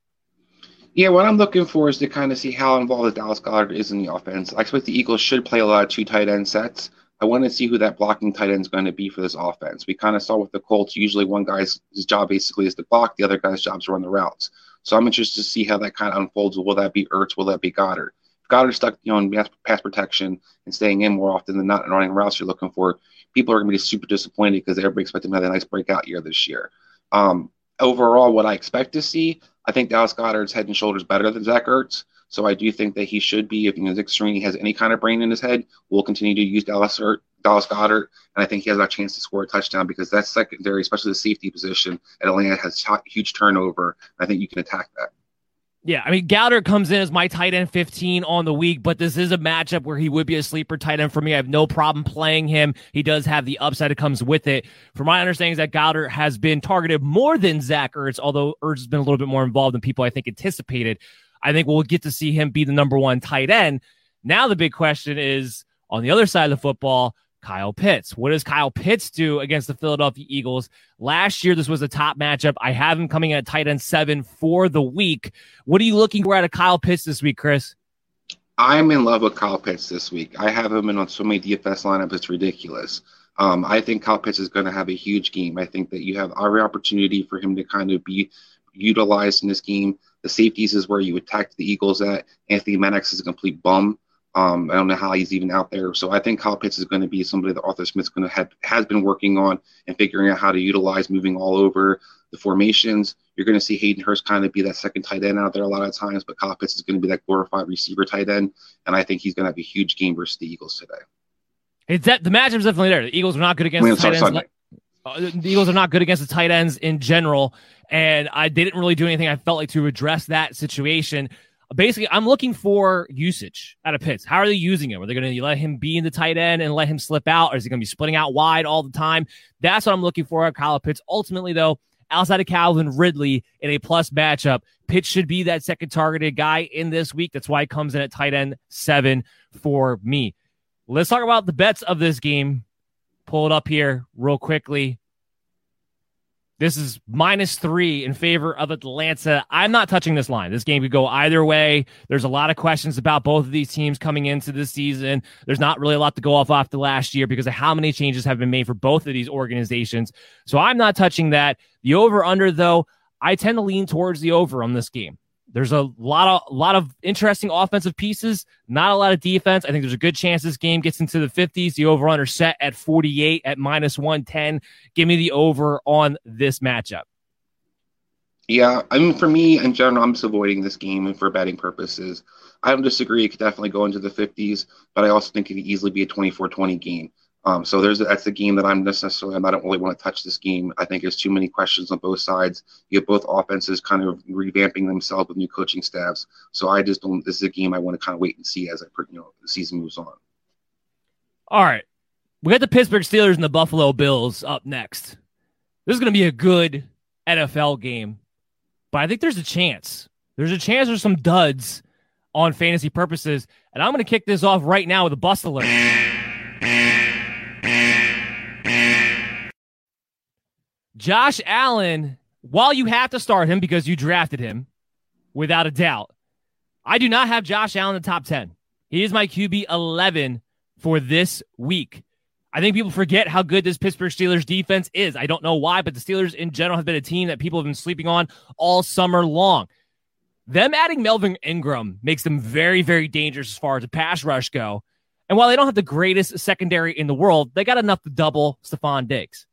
Yeah, what I'm looking for is to kind of see how involved the Dallas Goedert is in the offense. I expect the Eagles should play a lot of two tight end sets. I want to see who that blocking tight end is going to be for this offense. We kind of saw with the Colts, usually one guy's his job basically is to block, the other guy's job is to run the routes. So I'm interested to see how that kind of unfolds. Will that be Ertz? Will that be Goddard? If Goddard's stuck, you know, in pass protection and staying in more often than not and running routes you're looking for, people are going to be super disappointed because everybody expected him to have a nice breakout year this year. Um, overall, what I expect to see, I think Dallas Goedert's head and shoulders better than Zach Ertz. So I do think that he should be, if you know, Nick Sirianni has any kind of brain in his head, we'll continue to use Dallas Ertz. Dallas Goedert, and I think he has a chance to score a touchdown because that secondary, especially the safety position at Atlanta, has huge turnover. I think you can attack that. Yeah, I mean, Goddard comes in as my tight end fifteen on the week, but this is a matchup where he would be a sleeper tight end for me. I have no problem playing him. He does have the upside that comes with it. From my understanding is that Goddard has been targeted more than Zach Ertz, although Ertz has been a little bit more involved than people I think anticipated. I think we'll get to see him be the number one tight end. Now the big question is, on the other side of the football, Kyle Pitts. What does Kyle Pitts do against the Philadelphia Eagles? Last year, this was a top matchup. I have him coming at tight end seven for the week. What are you looking for out of Kyle Pitts this week, Chris? I'm in love with Kyle Pitts this week. I have him in on so many D F S lineups. It's ridiculous. Um, I think Kyle Pitts is going to have a huge game. I think that you have every opportunity for him to kind of be utilized in this game. The safeties is where you attack the Eagles at. Anthony Mannix is a complete bum. Um, I don't know how he's even out there. So I think Kyle Pitts is going to be somebody that Arthur Smith's going to have, has been working on and figuring out how to utilize, moving all over the formations. You're going to see Hayden Hurst kind of be that second tight end out there a lot of times, but Kyle Pitts is going to be that glorified receiver tight end, and I think he's going to have a huge game versus the Eagles today. It's that the matchup's definitely there. The Eagles are not good against I mean, the tight ends. Sunday. The Eagles are not good against the tight ends in general, and I they didn't really do anything I felt like to address that situation. Basically, I'm looking for usage out of Pitts. How are they using him? Are they going to let him be in the tight end and let him slip out? Or is he going to be splitting out wide all the time? That's what I'm looking for at Kyle Pitts. Ultimately, though, outside of Calvin Ridley in a plus matchup, Pitts should be that second targeted guy in this week. That's why he comes in at tight end seven for me. Let's talk about the bets of this game. Pull it up here real quickly. This is minus three in favor of Atlanta. I'm not touching this line. This game could go either way. There's a lot of questions about both of these teams coming into this season. There's not really a lot to go off after last year because of how many changes have been made for both of these organizations. So I'm not touching that. The over-under, though, I tend to lean towards the over on this game. There's a lot of lot of interesting offensive pieces, not a lot of defense. I think there's a good chance this game gets into the fifties. The over-under set at forty-eight at minus one ten. Give me the over on this matchup. Yeah, I mean, for me, in general, I'm just avoiding this game for betting purposes. I don't disagree. It could definitely go into the fifties, but I also think it could easily be a twenty-four twenty game. Um, so there's that's a game that I'm necessarily I don't really want to touch this game. I think there's too many questions on both sides. You have both offenses kind of revamping themselves with new coaching staffs. So I just don't. This is a game I want to kind of wait and see as I you know the season moves on. All right, we got the Pittsburgh Steelers and the Buffalo Bills up next. This is going to be a good N F L game, but I think there's a chance. There's a chance there's some duds on fantasy purposes, and I'm going to kick this off right now with a bust alert. Josh Allen, while you have to start him because you drafted him, without a doubt, I do not have Josh Allen in the top ten. He is my Q B eleven for this week. I think people forget how good this Pittsburgh Steelers defense is. I don't know why, but the Steelers in general have been a team that people have been sleeping on all summer long. Them adding Melvin Ingram makes them very, very dangerous as far as the pass rush go. And while they don't have the greatest secondary in the world, they got enough to double Stephon Diggs.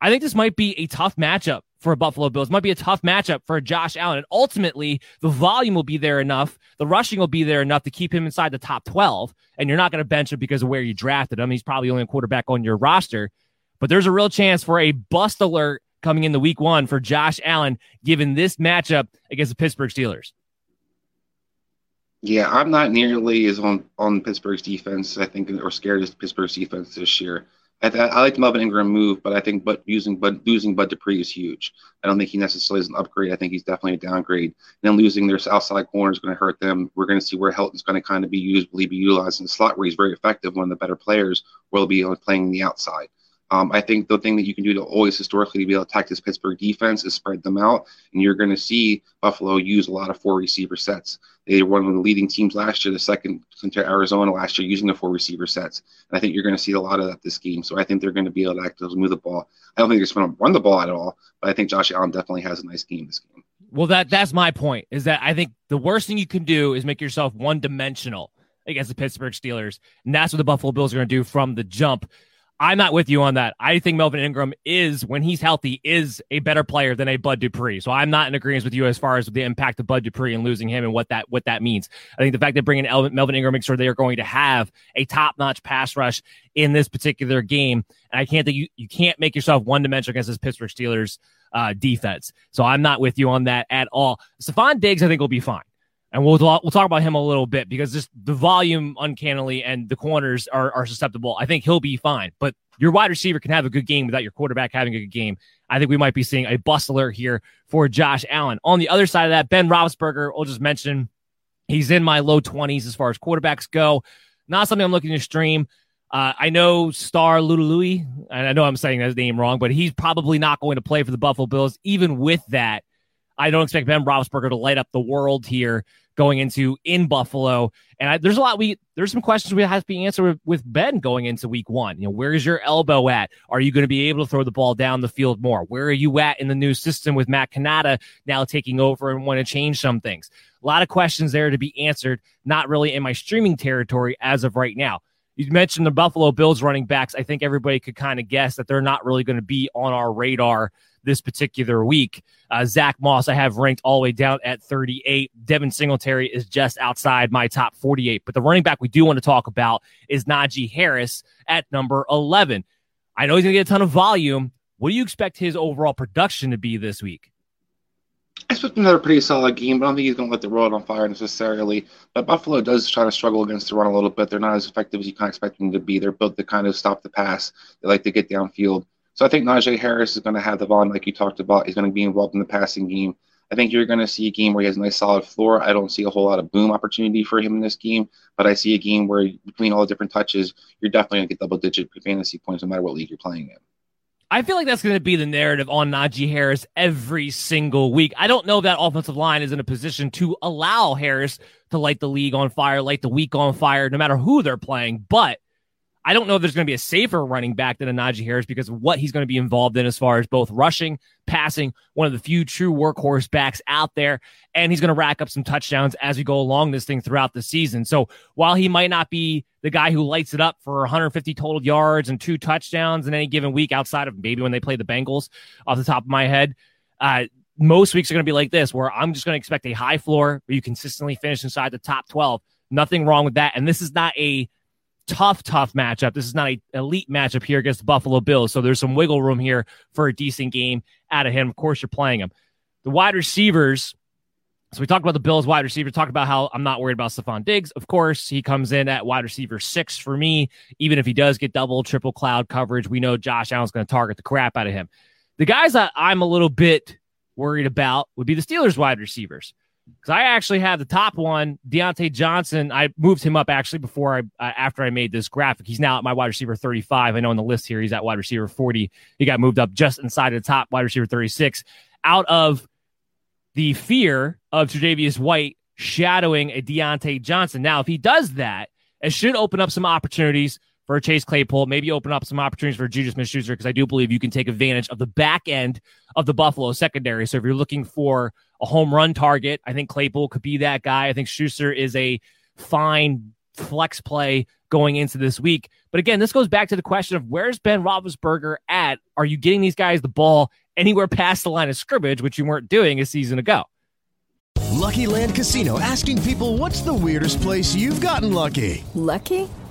I think this might be a tough matchup for a Buffalo Bills. It might be a tough matchup for Josh Allen. And ultimately, the volume will be there enough. The rushing will be there enough to keep him inside the top twelve. And you're not going to bench him because of where you drafted him. He's probably only a quarterback on your roster. But there's a real chance for a bust alert coming in the week one for Josh Allen, given this matchup against the Pittsburgh Steelers. Yeah, I'm not nearly as on, on Pittsburgh's defense, I think, or scared as Pittsburgh's defense this year. I, th- I like the Melvin Ingram move, but I think but using but losing Bud Dupree is huge. I don't think he necessarily is an upgrade. I think he's definitely a downgrade. And then losing their outside corner is going to hurt them. We're going to see where Helton's going to kind of be used, will he be utilized in the slot where he's very effective, one of the better players, will be playing the outside. Um, I think the thing that you can do to always historically to be able to attack this Pittsburgh defense is spread them out, and you're going to see Buffalo use a lot of four receiver sets. They were one of the leading teams last year, the second to Arizona last year, using the four receiver sets. And I think you're going to see a lot of that this game. So I think they're going to be able to actively move the ball. I don't think they're just going to run the ball at all, but I think Josh Allen definitely has a nice game this game. Well, that that's my point, is that I think the worst thing you can do is make yourself one-dimensional against the Pittsburgh Steelers, and that's what the Buffalo Bills are going to do from the jump. I'm not with you on that. I think Melvin Ingram is, when he's healthy, is a better player than a Bud Dupree. So I'm not in agreement with you as far as the impact of Bud Dupree and losing him and what that what that means. I think the fact that bringing Melvin Ingram makes sure they are going to have a top-notch pass rush in this particular game. And I can't think you, you can't make yourself one-dimensional against this Pittsburgh Steelers uh, defense. So I'm not with you on that at all. Stephon Diggs, I think, will be fine. And we'll we'll talk about him a little bit because just the volume uncannily and the corners are, are susceptible. I think he'll be fine, but your wide receiver can have a good game without your quarterback having a good game. I think we might be seeing a bust alert here for Josh Allen. On the other side of that, Ben Roethlisberger, I'll just mention he's in my low twenties as far as quarterbacks go. Not something I'm looking to stream. Uh, I know Star Lulului, and I know I'm saying his name wrong, but he's probably not going to play for the Buffalo Bills. Even with that, I don't expect Ben Roethlisberger to light up the world here going into in Buffalo. And I, there's a lot we there's some questions we have to be answered with, with Ben going into week one. You know, where is your elbow at? Are you going to be able to throw the ball down the field more? Where are you at in the new system with Matt Canada now taking over and want to change some things? A lot of questions there to be answered. Not really in my streaming territory as of right now. You mentioned the Buffalo Bills running backs. I think everybody could kind of guess that they're not really going to be on our radar this particular week. Uh, Zach Moss, I have ranked all the way down at thirty-eight. Devin Singletary is just outside my top forty-eight. But the running back we do want to talk about is Najee Harris at number eleven. I know he's going to get a ton of volume. What do you expect his overall production to be this week? I expect another pretty solid game, but I don't think he's going to let the world on fire necessarily. But Buffalo does try to struggle against the run a little bit. They're not as effective as you kind of expect them to be. They're built to kind of stop the pass. They like to get downfield. So I think Najee Harris is going to have the volume like you talked about. He's going to be involved in the passing game. I think you're going to see a game where he has a nice solid floor. I don't see a whole lot of boom opportunity for him in this game, but I see a game where between all the different touches, you're definitely going to get double-digit fantasy points no matter what league you're playing in. I feel like that's going to be the narrative on Najee Harris every single week. I don't know if that offensive line is in a position to allow Harris to light the league on fire, light the week on fire, no matter who they're playing. But I don't know if there's going to be a safer running back than a Najee Harris because of what he's going to be involved in as far as both rushing, passing, one of the few true workhorse backs out there. And he's going to rack up some touchdowns as we go along this thing throughout the season. So while he might not be the guy who lights it up for one hundred fifty total yards and two touchdowns in any given week outside of maybe when they play the Bengals off the top of my head. Uh, most weeks are going to be like this, where I'm just going to expect a high floor where you consistently finish inside the top twelve. Nothing wrong with that. And this is not a tough, tough matchup. This is not an elite matchup here against the Buffalo Bills. So there's some wiggle room here for a decent game out of him. Of course, you're playing him. The wide receivers. So we talked about the Bills wide receiver, talked about how I'm not worried about Stephon Diggs. Of course, he comes in at wide receiver six for me. Even if he does get double, triple cloud coverage, we know Josh Allen's going to target the crap out of him. The guys that I'm a little bit worried about would be the Steelers wide receivers. Because I actually have the top one, Deontay Johnson. I moved him up actually before I uh, after I made this graphic. He's now at my wide receiver thirty-five. I know on the list here he's at wide receiver forty. He got moved up just inside of the top wide receiver thirty-six. Out of the fear of Tre'Davious White shadowing a Deontay Johnson. Now, if he does that, it should open up some opportunities for Chase Claypool, maybe open up some opportunities for Juju Smith-Schuster, because I do believe you can take advantage of the back end of the Buffalo secondary. So if you're looking for a home run target, I think Claypool could be that guy. I think Schuster is a fine flex play going into this week. But again, this goes back to the question of where's Ben Roethlisberger at? Are you getting these guys the ball anywhere past the line of scrimmage, which you weren't doing a season ago? Lucky Land Casino, asking people, what's the weirdest place you've gotten lucky? Lucky?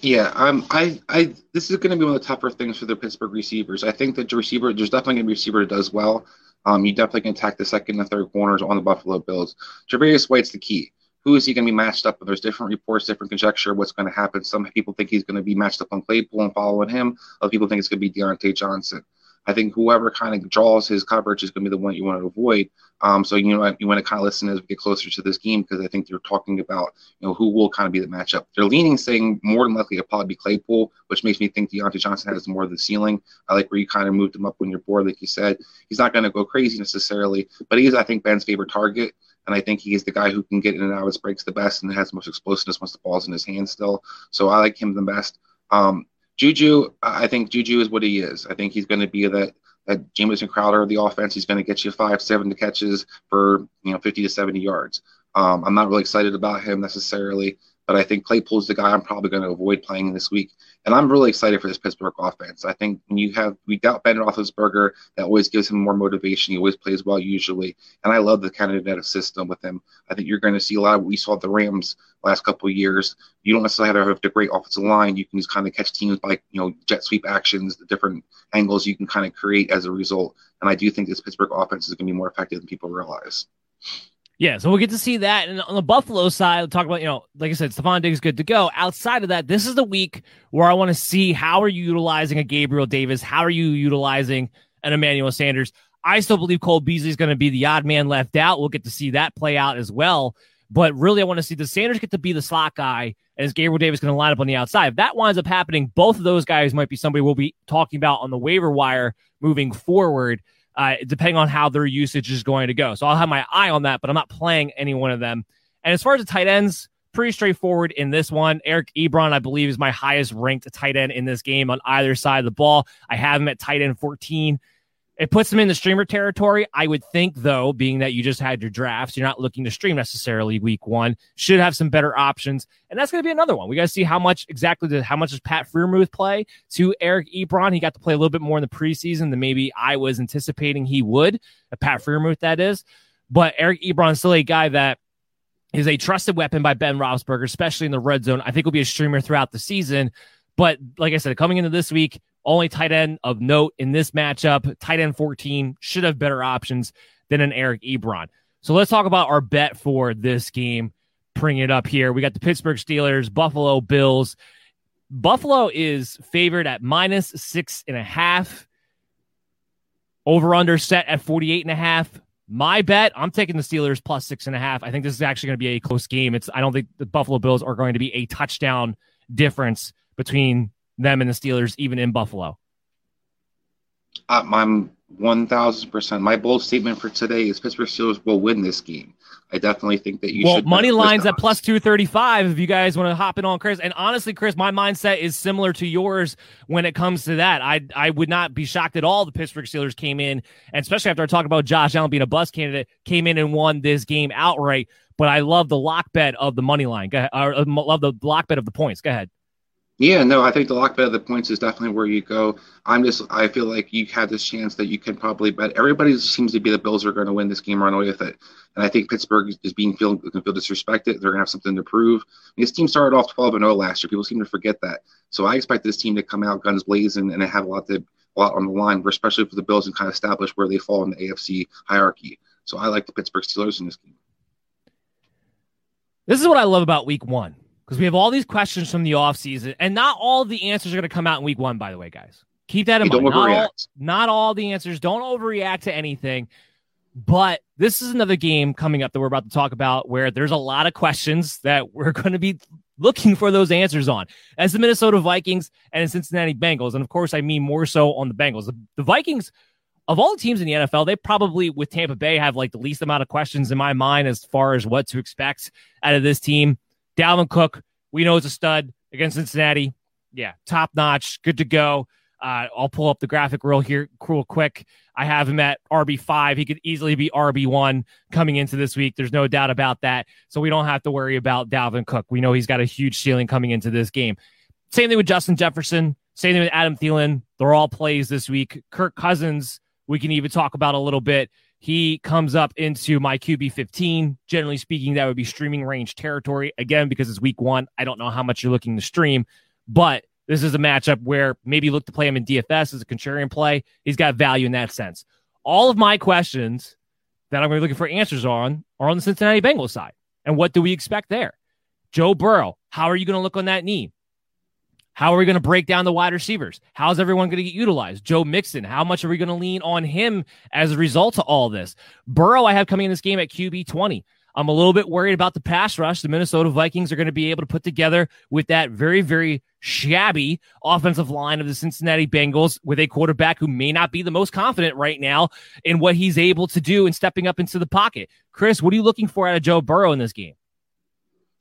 Yeah, um, I, I, this is going to be one of the tougher things for the Pittsburgh receivers. I think that the receiver, there's definitely going to be a receiver that does well. Um, you definitely can attack the second and third corners on the Buffalo Bills. Tre'Davious White's the key. Who is he going to be matched up with? There's different reports, different conjecture of what's going to happen. Some people think he's going to be matched up on Claypool and following him. Other people think it's going to be Deontay Johnson. I think whoever kind of draws his coverage is going to be the one you want to avoid. Um, so, you know, you want to kind of listen as we get closer to this game, because I think they're talking about, you know, who will kind of be the matchup. They're leaning, saying more than likely it'll probably be Claypool, which makes me think Deontay Johnson has more of the ceiling. I like where you kind of moved him up when you're bored, like you said. He's not going to go crazy necessarily, but he is, I think, Ben's favorite target. And I think he is the guy who can get in and out of his breaks the best and has the most explosiveness once the ball's in his hands still. So I like him the best. Um, Juju, I think Juju is what he is. I think he's going to be that that Jamison Crowder of the offense. He's going to get you five, seven catches for, you know, fifty to seventy yards. Um, I'm not really excited about him necessarily, but I think Claypool's the guy I'm probably going to avoid playing this week. And I'm really excited for this Pittsburgh offense. I think when you have, we doubt Ben Roethlisberger, that always gives him more motivation. He always plays well usually. And I love the kind of net system with him. I think you're going to see a lot of what we saw at the Rams last couple of years. You don't necessarily have to have the great offensive line. You can just kind of catch teams by, you know, jet sweep actions, the different angles you can kind of create as a result. And I do think this Pittsburgh offense is going to be more effective than people realize. Yeah, so we'll get to see that. And on the Buffalo side, we'll talk about, you know, like I said, Stephon Diggs good to go. Outside of that, this is the week where I want to see how are you utilizing a Gabriel Davis? How are you utilizing an Emmanuel Sanders? I still believe Cole Beasley is going to be the odd man left out. We'll get to see that play out as well. But really, I want to see the Sanders get to be the slot guy, and is Gabriel Davis going to line up on the outside? If that winds up happening, both of those guys might be somebody we'll be talking about on the waiver wire moving forward, uh, depending on how their usage is going to go. So I'll have my eye on that, but I'm not playing any one of them. And as far as the tight ends, pretty straightforward in this one. Eric Ebron, I believe, is my highest ranked tight end in this game on either side of the ball. I have him at tight end fourteen. It puts them in the streamer territory. I would think, though, being that you just had your drafts, you're not looking to stream necessarily week one, should have some better options. And that's going to be another one. We got to see how much exactly, did, how much does Pat Freiermuth play to Eric Ebron? He got to play a little bit more in the preseason than maybe I was anticipating he would, Pat Freiermuth, that is. But Eric Ebron's still a guy that is a trusted weapon by Ben Roethlisberger, especially in the red zone. I think will be a streamer throughout the season. But like I said, coming into this week, only tight end of note in this matchup, tight end fourteen, should have better options than an Eric Ebron. So let's talk about our bet for this game. Bring it up here. We got the Pittsburgh Steelers, Buffalo Bills. Buffalo is favored at minus six and a half. Over under set at forty-eight and a half. My bet, I'm taking the Steelers plus six and a half. I think this is actually going to be a close game. It's I don't think the Buffalo Bills are going to be a touchdown difference between them and the Steelers, even in Buffalo. Um, I'm one thousand percent. My bold statement for today is Pittsburgh Steelers will win this game. I definitely think that you well, should. Well, money lines at plus two thirty-five if you guys want to hop in on Chris. And honestly, Chris, my mindset is similar to yours when it comes to that. I I would not be shocked at all the Pittsburgh Steelers came in, and especially after I talk about Josh Allen being a bust candidate, came in and won this game outright. But I love the lock bet of the money line. Go ahead. I love the lock bet of the points. Go ahead. Yeah, no, I think the lock bet of the points is definitely where you go. I'm just, I feel like you had this chance that you can probably bet. Everybody seems to be the Bills are going to win this game, run away with it. And I think Pittsburgh is being feel, can feel disrespected. They're going to have something to prove. And this team started off twelve and oh last year. People seem to forget that. So I expect this team to come out guns blazing and have a lot, to, a lot on the line, especially for the Bills, and kind of establish where they fall in the A F C hierarchy. So I like the Pittsburgh Steelers in this game. This is what I love about week one. Because we have all these questions from the offseason, and not all the answers are going to come out in week one, by the way, guys. Keep that in hey, mind. Not all, not all the answers. Don't overreact to anything. But this is another game coming up that we're about to talk about where there's a lot of questions that we're going to be looking for those answers on. As the Minnesota Vikings and the Cincinnati Bengals, and of course, I mean more so on the Bengals. The, the Vikings, of all the teams in the N F L, they probably, with Tampa Bay, have like the least amount of questions in my mind as far as what to expect out of this team. Dalvin Cook, we know, is a stud against Cincinnati. Yeah, top notch, good to go. Uh, I'll pull up the graphic real here, real quick. I have him at R B five. He could easily be R B one coming into this week. There's no doubt about that. So we don't have to worry about Dalvin Cook. We know he's got a huge ceiling coming into this game. Same thing with Justin Jefferson. Same thing with Adam Thielen. They're all plays this week. Kirk Cousins, we can even talk about a little bit. He comes up into my Q B fifteen. Generally speaking, that would be streaming range territory. Again, because it's week one, I don't know how much you're looking to stream, but this is a matchup where maybe you look to play him in D F S as a contrarian play. He's got value in that sense. All of my questions that I'm going to be looking for answers on are on the Cincinnati Bengals side. And what do we expect there? Joe Burrow, how are you going to look on that knee? How are we going to break down the wide receivers? How's everyone going to get utilized? Joe Mixon, how much are we going to lean on him as a result of all this? Burrow, I have coming in this game at Q B twenty. I'm a little bit worried about the pass rush the Minnesota Vikings are going to be able to put together with that very, very shabby offensive line of the Cincinnati Bengals, with a quarterback who may not be the most confident right now in what he's able to do and stepping up into the pocket. Chris, what are you looking for out of Joe Burrow in this game?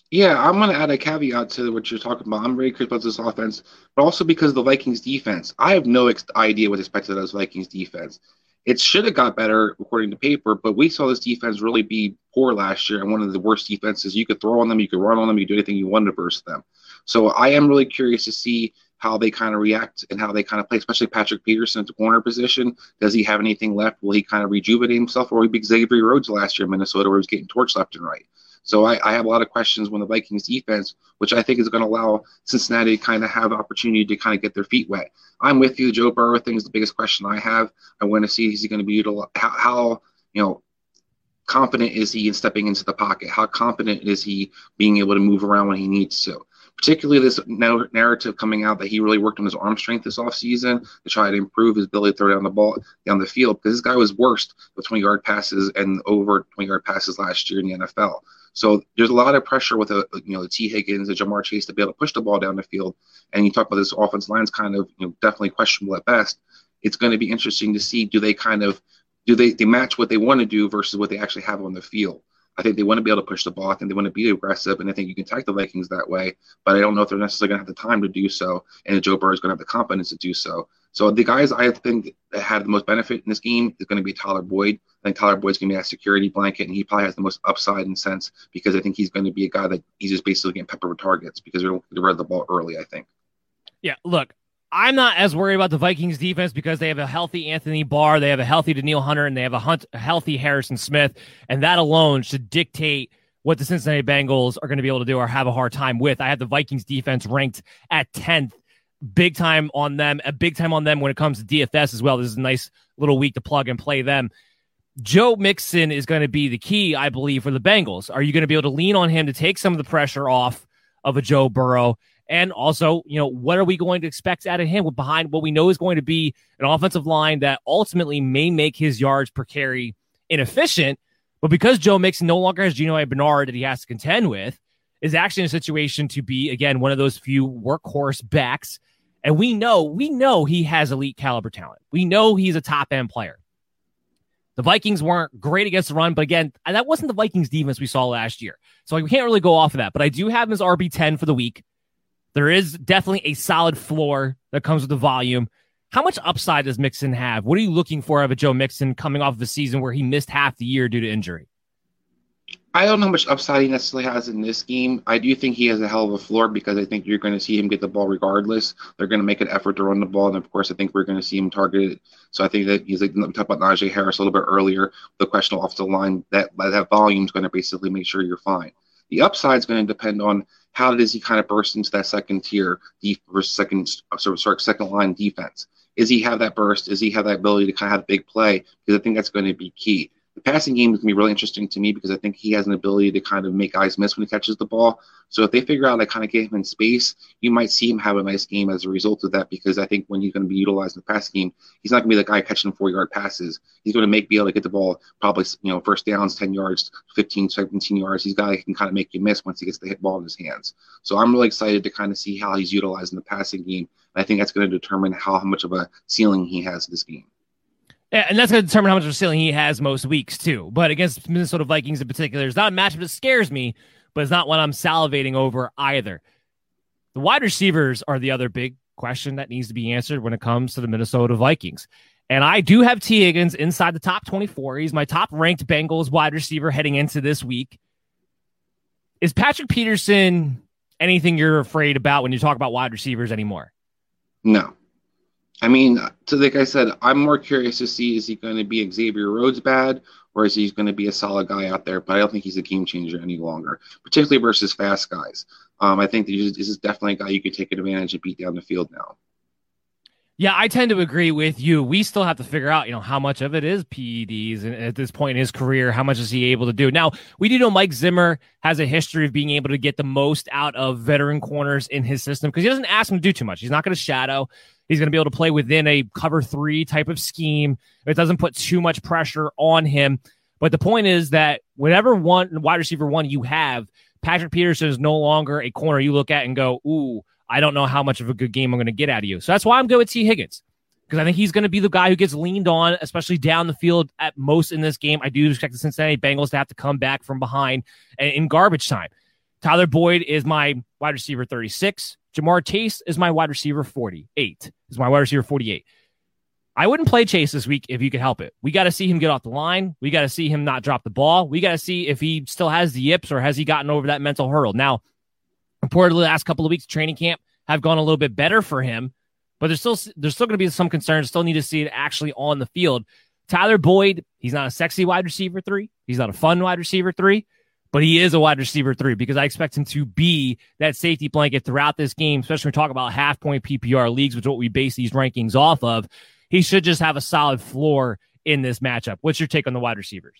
Yeah, I'm going to add a caveat to what you're talking about. I'm very critical of this offense, but also because of the Vikings defense. I have no ex- idea what's expected of this Vikings defense. It should have got better according to paper, but we saw this defense really be poor last year, and one of the worst defenses. You could throw on them, you could run on them, you could do anything you wanted to burst them. So I am really curious to see how they kind of react and how they kind of play, especially Patrick Peterson at the corner position. Does he have anything left? Will he kind of rejuvenate himself? Or will he be Xavier Rhodes last year in Minnesota, where he was getting torched left and right? So I, I have a lot of questions when the Vikings defense, which I think is going to allow Cincinnati to kind of have opportunity to kind of get their feet wet. I'm with you. Joe Burrow thing is the biggest question I have. I want to see is he going to be utilized, how, how you know competent is he in stepping into the pocket? How competent is he being able to move around when he needs to? Particularly this narrative coming out that he really worked on his arm strength this offseason to try to improve his ability to throw down the ball down the field, because this guy was worst with twenty-yard passes and over twenty-yard passes last year in the N F L. So there's a lot of pressure with a you know the T. Higgins, the Jamar Chase to be able to push the ball down the field. And you talk about this offense line's kind of you know definitely questionable at best. It's going to be interesting to see do they kind of do they, they match what they want to do versus what they actually have on the field. I think they want to be able to push the ball. I think they want to be aggressive, and I think you can attack the Vikings that way. But I don't know if they're necessarily going to have the time to do so, and Joe Burrow is going to have the confidence to do so. So the guys I think that had the most benefit in this game is going to be Tyler Boyd. I think Tyler Boyd's going to be that security blanket, and he probably has the most upside in sense because I think he's going to be a guy that he's just basically getting peppered with targets because they're going to run the ball early, I think. Yeah, look. I'm not as worried about the Vikings defense because they have a healthy Anthony Barr, they have a healthy Daniil Hunter, and they have a, hunt, a healthy Harrison Smith, and that alone should dictate what the Cincinnati Bengals are going to be able to do or have a hard time with. I have the Vikings defense ranked at tenth, big time on them, a big time on them when it comes to D F S as well. This is a nice little week to plug and play them. Joe Mixon is going to be the key, I believe, for the Bengals. Are you going to be able to lean on him to take some of the pressure off of a Joe Burrow? And also, you know, what are we going to expect out of him behind what we know is going to be an offensive line that ultimately may make his yards per carry inefficient? But because Joe Mixon no longer has Geno Bernard that he has to contend with, is actually in a situation to be, again, one of those few workhorse backs. And we know, we know he has elite caliber talent. We know he's a top end player. The Vikings weren't great against the run, but again, that wasn't the Vikings defense we saw last year. So we can't really go off of that. But I do have him as R B ten for the week. There is definitely a solid floor that comes with the volume. How much upside does Mixon have? What are you looking for out of Joe Mixon coming off of a season where he missed half the year due to injury? I don't know how much upside he necessarily has in this game. I do think he has a hell of a floor because I think you're going to see him get the ball regardless. They're going to make an effort to run the ball, and of course, I think we're going to see him targeted. So I think that he's like we talked about Najee Harris a little bit earlier. The question off the line that that volume is going to basically make sure you're fine. The upside is going to depend on how does he kind of burst into that second tier versus second, sorry, second line defense. Is he have that burst? Is he have that ability to kind of have a big play? Because I think that's going to be key. The passing game is going to be really interesting to me because I think he has an ability to kind of make guys miss when he catches the ball. So if they figure out to kind of get him in space, you might see him have a nice game as a result of that because I think when he's going to be utilized in the passing game, he's not going to be the guy catching four-yard passes. He's going to make be able to get the ball probably, you know, first downs, ten yards, fifteen, seventeen yards. He's a guy that can kind of make you miss once he gets the hit ball in his hands. So I'm really excited to kind of see how he's utilized in the passing game. And I think that's going to determine how, how much of a ceiling he has this game. Yeah, and that's going to determine how much of a ceiling he has most weeks, too. But against Minnesota Vikings in particular, it's not a matchup that scares me, but it's not one I'm salivating over either. The wide receivers are the other big question that needs to be answered when it comes to the Minnesota Vikings. And I do have T. Higgins inside the top twenty-four. He's my top-ranked Bengals wide receiver heading into this week. Is Patrick Peterson anything you're afraid about when you talk about wide receivers anymore? No. I mean, to, like I said, I'm more curious to see is he going to be Xavier Rhodes bad or is he going to be a solid guy out there? But I don't think he's a game changer any longer, particularly versus fast guys. Um, I think this is definitely a guy you could take advantage and beat down the field now. Yeah, I tend to agree with you. We still have to figure out, you know, how much of it is P E Ds and at this point in his career, how much is he able to do? Now, we do know Mike Zimmer has a history of being able to get the most out of veteran corners in his system because he doesn't ask them to do too much. He's not going to shadow. He's going to be able to play within a cover three type of scheme. It doesn't put too much pressure on him. But the point is that whatever one wide receiver one you have, Patrick Peterson is no longer a corner you look at and go, ooh, I don't know how much of a good game I'm going to get out of you. So that's why I'm going with T. Higgins, because I think he's going to be the guy who gets leaned on, especially down the field at most in this game. I do expect the Cincinnati Bengals to have to come back from behind in garbage time. Tyler Boyd is my wide receiver thirty-six. Jamar Chase is my wide receiver forty-eight. Is my wide receiver forty-eight. I wouldn't play Chase this week if you could help it. We got to see him get off the line. We got to see him not drop the ball. We got to see if he still has the yips or has he gotten over that mental hurdle. Now, reportedly, the last couple of weeks of training camp have gone a little bit better for him, but there's still there's still going to be some concerns. Still need to see it actually on the field. Tyler Boyd, he's not a sexy wide receiver three. He's not a fun wide receiver three. But he is a wide receiver three because I expect him to be that safety blanket throughout this game, especially when we talk about half-point P P R leagues, which is what we base these rankings off of. He should just have a solid floor in this matchup. What's your take on the wide receivers?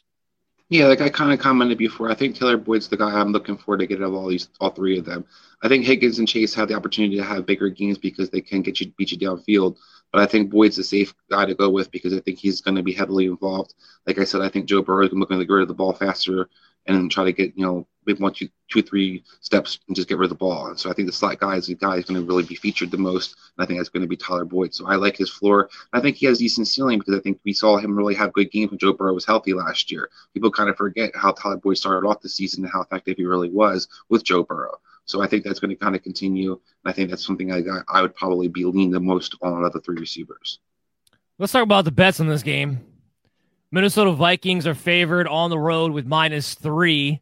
Yeah, like I kind of commented before, I think Taylor Boyd's the guy I'm looking for to get out of all these, all three of them. I think Higgins and Chase have the opportunity to have bigger games because they can get you beat you downfield. But I think Boyd's a safe guy to go with because I think he's going to be heavily involved. Like I said, I think Joe Burrow's looking to get rid of the ball faster and then try to get, you know, maybe one, two, two, three steps and just get rid of the ball. And so I think the slot guy is the guy who's going to really be featured the most. And I think that's going to be Tyler Boyd. So I like his floor. I think he has decent ceiling because I think we saw him really have good games when Joe Burrow was healthy last year. People kind of forget how Tyler Boyd started off the season and how effective he really was with Joe Burrow. So I think that's going to kind of continue. And I think that's something I got, I would probably be leaning the most on out of the three receivers. Let's talk about the bets in this game. Minnesota Vikings are favored on the road with minus three.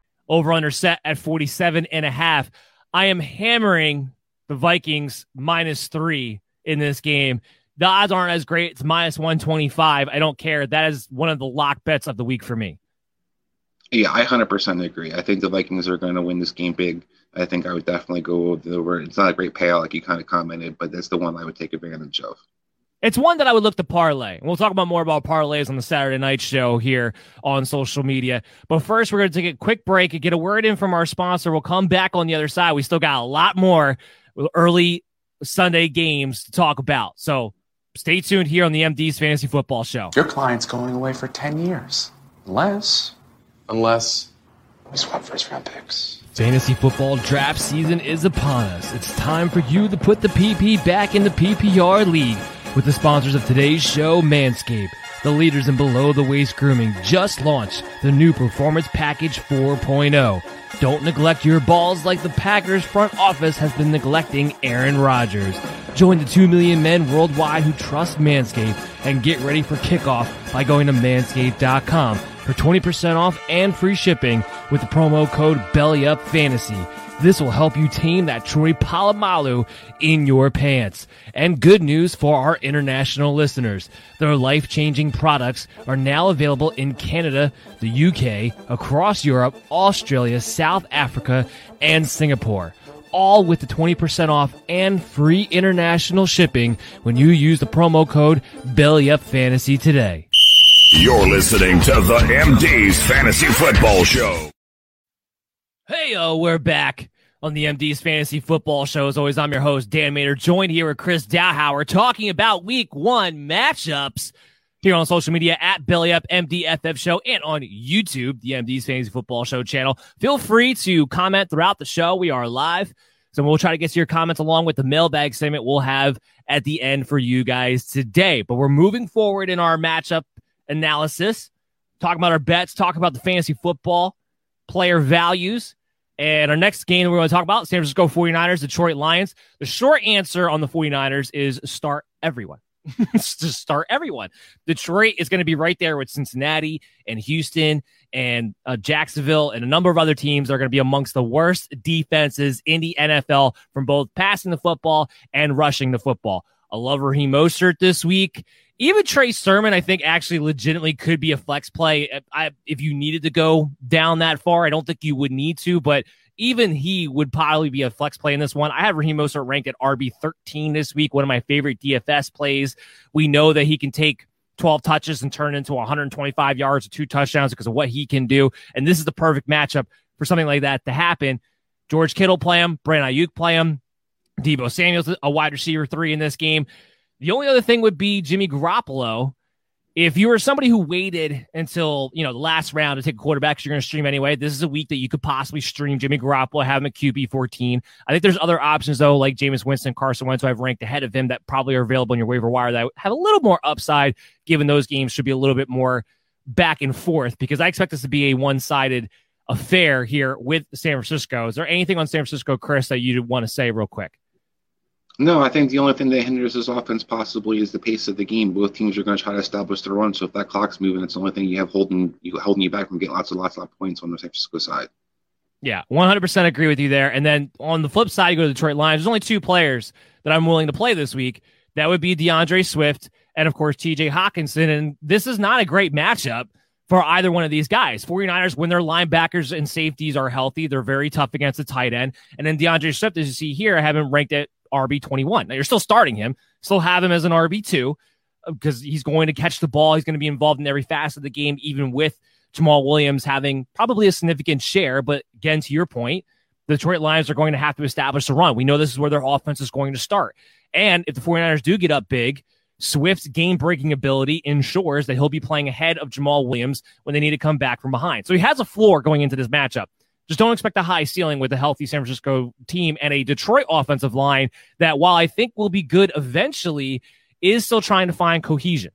Over under set at forty-seven and a half. I am hammering the Vikings minus three in this game. The odds aren't as great. It's minus one twenty-five. I don't care. That is one of the lock bets of the week for me. Yeah, I one hundred percent agree. I think the Vikings are going to win this game big. I think I would definitely go over. It's not a great payout, like you kind of commented, but that's the one I would take advantage of. It's one that I would look to parlay. We'll talk about more about parlays on the Saturday night show here on social media. But first, we're going to take a quick break and get a word in from our sponsor. We'll come back on the other side. We still got a lot more early Sunday games to talk about. So stay tuned here on the M D's Fantasy Football Show. Your client's going away for ten years, unless... Unless we swap first-round picks. Fantasy football draft season is upon us. It's time for you to put the P P back in the P P R league with the sponsors of today's show, Manscaped. The leaders in below-the-waist grooming just launched the new Performance Package four point oh. Don't neglect your balls like the Packers front office has been neglecting Aaron Rodgers. Join the two million men worldwide who trust Manscaped and get ready for kickoff by going to manscaped dot com for twenty percent off and free shipping with the promo code BellyUpFantasy. This will help you tame that Troy Polamalu in your pants. And good news for our international listeners. Their life-changing products are now available in Canada, the U K, across Europe, Australia, South Africa, and Singapore. All with the twenty percent off and free international shipping when you use the promo code BellyUpFantasy today. You're listening to the M D's Fantasy Football Show. Hey, oh, we're back on the M D's Fantasy Football Show. As always, I'm your host, Dan Mader, joined here with Chris Dahauer, talking about week one matchups here on social media at BellyUp M D F F Show and on YouTube, the M D's Fantasy Football Show channel. Feel free to comment throughout the show. We are live, so we'll try to get to your comments along with the mailbag segment we'll have at the end for you guys today. But we're moving forward in our matchup analysis, talking about our bets, talking about the fantasy football player values. And our next game we're going to talk about, San Francisco forty-niners, Detroit Lions. The short answer on the forty-niners is start everyone. Just start everyone. Detroit is going to be right there with Cincinnati and Houston and uh, Jacksonville and a number of other teams that are going to be amongst the worst defenses in the N F L from both passing the football and rushing the football. I love Raheem Mostert this week. Even Trey Sermon, I think, actually legitimately could be a flex play. I, if you needed to go down that far, I don't think you would need to, but even he would probably be a flex play in this one. I have Raheem Mostert ranked at R B thirteen this week, one of my favorite D F S plays. We know that he can take twelve touches and turn into one hundred twenty-five yards or two touchdowns because of what he can do, and this is the perfect matchup for something like that to happen. George Kittle play him, Brandon Ayuk play him, Deebo Samuel's a wide receiver three in this game. The only other thing would be Jimmy Garoppolo. If you were somebody who waited until, you know, the last round to take a quarterback, because you're going to stream anyway, this is a week that you could possibly stream Jimmy Garoppolo, have him at Q B fourteen. I think there's other options, though, like Jameis Winston, Carson Wentz, who I've ranked ahead of him, that probably are available on your waiver wire that have a little more upside, given those games should be a little bit more back and forth, because I expect this to be a one-sided affair here with San Francisco. Is there anything on San Francisco, Chris, that you want to say real quick? No, I think the only thing that hinders this offense possibly is the pace of the game. Both teams are going to try to establish the run, so if that clock's moving, it's the only thing you have holding you holding you back from getting lots and lots of points on the San Francisco side. Yeah, one hundred percent agree with you there. And then on the flip side, you go to the Detroit Lions. There's only two players that I'm willing to play this week. That would be DeAndre Swift and, of course, T J Hockenson. And this is not a great matchup for either one of these guys. 49ers, when their linebackers and safeties are healthy, they're very tough against the tight end. And then DeAndre Swift, as you see here, I have him ranked at R B twenty-one. Now, you're still starting him, still have him as an R B two because he's going to catch the ball. He's going to be involved in every facet of the game, even with Jamal Williams having probably a significant share. But again, to your point, the Detroit Lions are going to have to establish the run. We know this is where their offense is going to start. And if the 49ers do get up big, Swift's game-breaking ability ensures that he'll be playing ahead of Jamal Williams when they need to come back from behind. So he has a floor going into this matchup. Just don't expect a high ceiling with a healthy San Francisco team and a Detroit offensive line that, while I think will be good eventually, is still trying to find cohesion.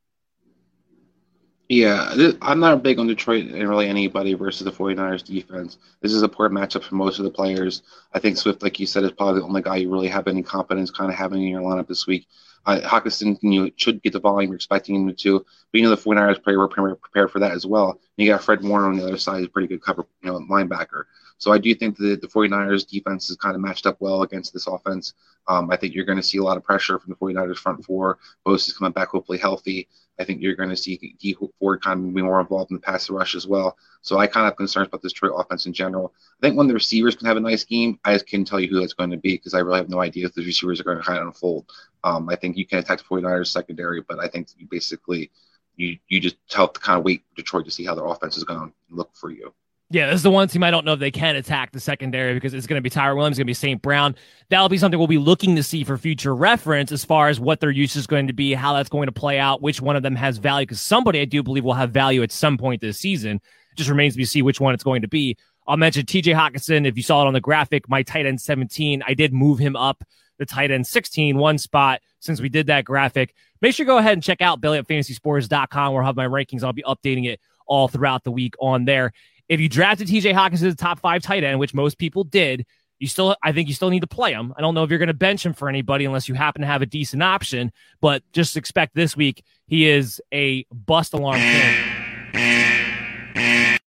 Yeah, this, I'm not big on Detroit and really anybody versus the 49ers defense. This is a poor matchup for most of the players. I think Swift, like you said, is probably the only guy you really have any confidence kind of having in your lineup this week. Uh, Hockenson, you know, should get the volume you're expecting him to, but you know the 49ers player were prepared for that as well. And you got Fred Warner on the other side, is a pretty good cover, you know, linebacker. So I do think that the 49ers defense is kind of matched up well against this offense. Um, I think you're going to see a lot of pressure from the 49ers front four. Bosa is coming back hopefully healthy. I think you're going to see D Ford kind of be more involved in the pass rush as well. So I kind of have concerns about this Detroit offense in general. I think when the receivers can have a nice game, I just can't tell you who that's going to be because I really have no idea if the receivers are going to kind of unfold. Um, I think you can attack the 49ers secondary, but I think you basically you you just have to kind of wait for Detroit to see how their offense is going to look for you. Yeah, this is the one team I don't know if they can attack the secondary because it's going to be Tyrell Williams, it's going to be Saint Brown. That'll be something we'll be looking to see for future reference as far as what their use is going to be, how that's going to play out, which one of them has value, because somebody I do believe will have value at some point this season. It just remains to be seen which one it's going to be. I'll mention T J Hockenson. If you saw it on the graphic, my tight end seventeen, I did move him up the tight end sixteen, one spot since we did that graphic. Make sure you go ahead and check out belly up fantasy sports dot com where I'll have my rankings. I'll be updating it all throughout the week on there. If you drafted T J Hockenson as a top five tight end, which most people did, you still, I think you still need to play him. I don't know if you're going to bench him for anybody unless you happen to have a decent option, but just expect this week he is a bust alarm fan.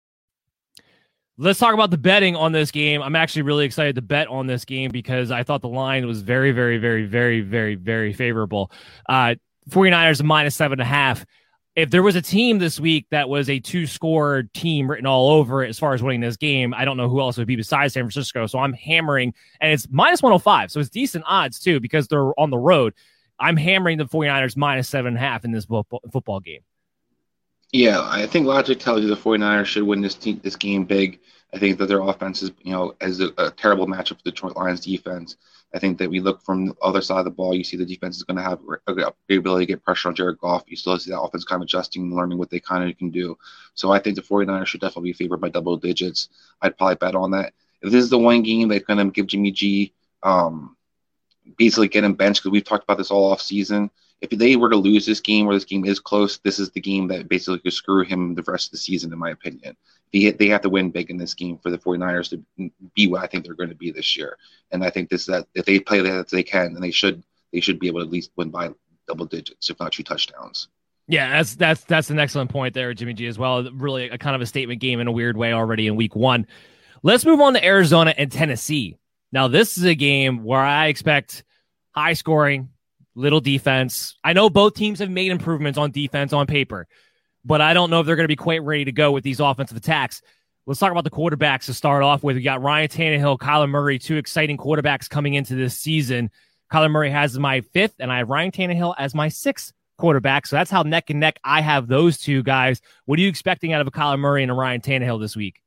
Let's talk about the betting on this game. I'm actually really excited to bet on this game because I thought the line was very, very, very, very, very, very favorable. Uh, 49ers minus seven and a half. If there was a team this week that was a two-score team written all over it as far as winning this game, I don't know who else would be besides San Francisco, so I'm hammering, and it's minus one oh five, so it's decent odds, too, because they're on the road. I'm hammering the 49ers minus seven point five in this football game. Yeah, I think logic tells you the 49ers should win this team, this game big. I think that their offense is, you know, as a, a terrible matchup for the Detroit Lions defense. I think that we look from the other side of the ball, you see the defense is going to have the ability to get pressure on Jared Goff. You still see that offense kind of adjusting and learning what they kind of can do. So I think the 49ers should definitely be favored by double digits. I'd probably bet on that. If this is the one game that's going to give Jimmy G um, basically get him benched, because we've talked about this all offseason, if they were to lose this game or this game is close, this is the game that basically could screw him the rest of the season, in my opinion. They, they have to win big in this game for the 49ers to be what I think they're going to be this year. And I think this that if they play that they can, then they should they should be able to at least win by double digits, if not two touchdowns. Yeah, that's that's that's an excellent point there, Jimmy G, as well. Really a kind of a statement game in a weird way already in week one. Let's move on to Arizona and Tennessee. Now, this is a game where I expect high scoring, little defense. I know both teams have made improvements on defense on paper, but I don't know if they're going to be quite ready to go with these offensive attacks. Let's talk about the quarterbacks to start off with. We got Ryan Tannehill, Kyler Murray, two exciting quarterbacks coming into this season. Kyler Murray has my fifth, and I have Ryan Tannehill as my sixth quarterback. So that's how neck and neck I have those two guys. What are you expecting out of a Kyler Murray and a Ryan Tannehill this week?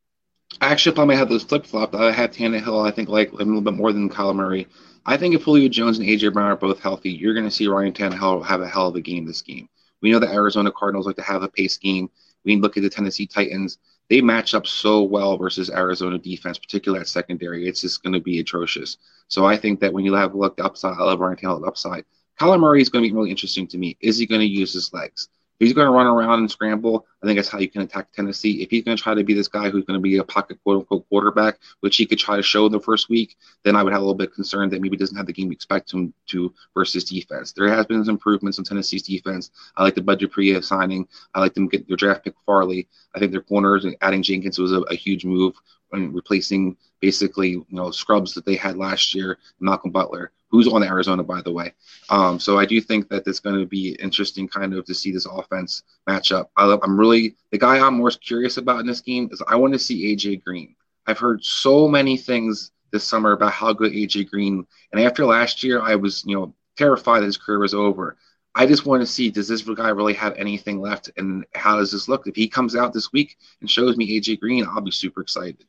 I actually probably have those flip-flopped. I have Tannehill, I think, like a little bit more than Kyler Murray. I think if Julio Jones and A J Brown are both healthy, you're going to see Ryan Tannehill have a hell of a game this game. We know the Arizona Cardinals like to have a pace game. We look at the Tennessee Titans. They match up so well versus Arizona defense, particularly at secondary. It's just going to be atrocious. So I think that when you have looked upside, I love Ryan Tannehill upside. Kyler Murray is going to be really interesting to me. Is he going to use his legs? If he's going to run around and scramble, I think that's how you can attack Tennessee. If he's going to try to be this guy who's going to be a pocket quote-unquote quarterback, which he could try to show in the first week, then I would have a little bit concerned that maybe he doesn't have the game you expect him to versus defense. There has been some improvements in Tennessee's defense. I like the Bud Dupree signing. I like them get their draft pick Farley. I think their corners and adding Jenkins was a, a huge move and replacing basically you know scrubs that they had last year, Malcolm Butler, who's on Arizona, by the way. Um, so I do think that it's going to be interesting kind of to see this offense match up. I love, I'm really – the guy I'm most curious about in this game is I want to see A J. Green. I've heard so many things this summer about how good A J. Green – and after last year, I was you know terrified that his career was over. I just want to see, does this guy really have anything left, and how does this look? If he comes out this week and shows me A J. Green, I'll be super excited.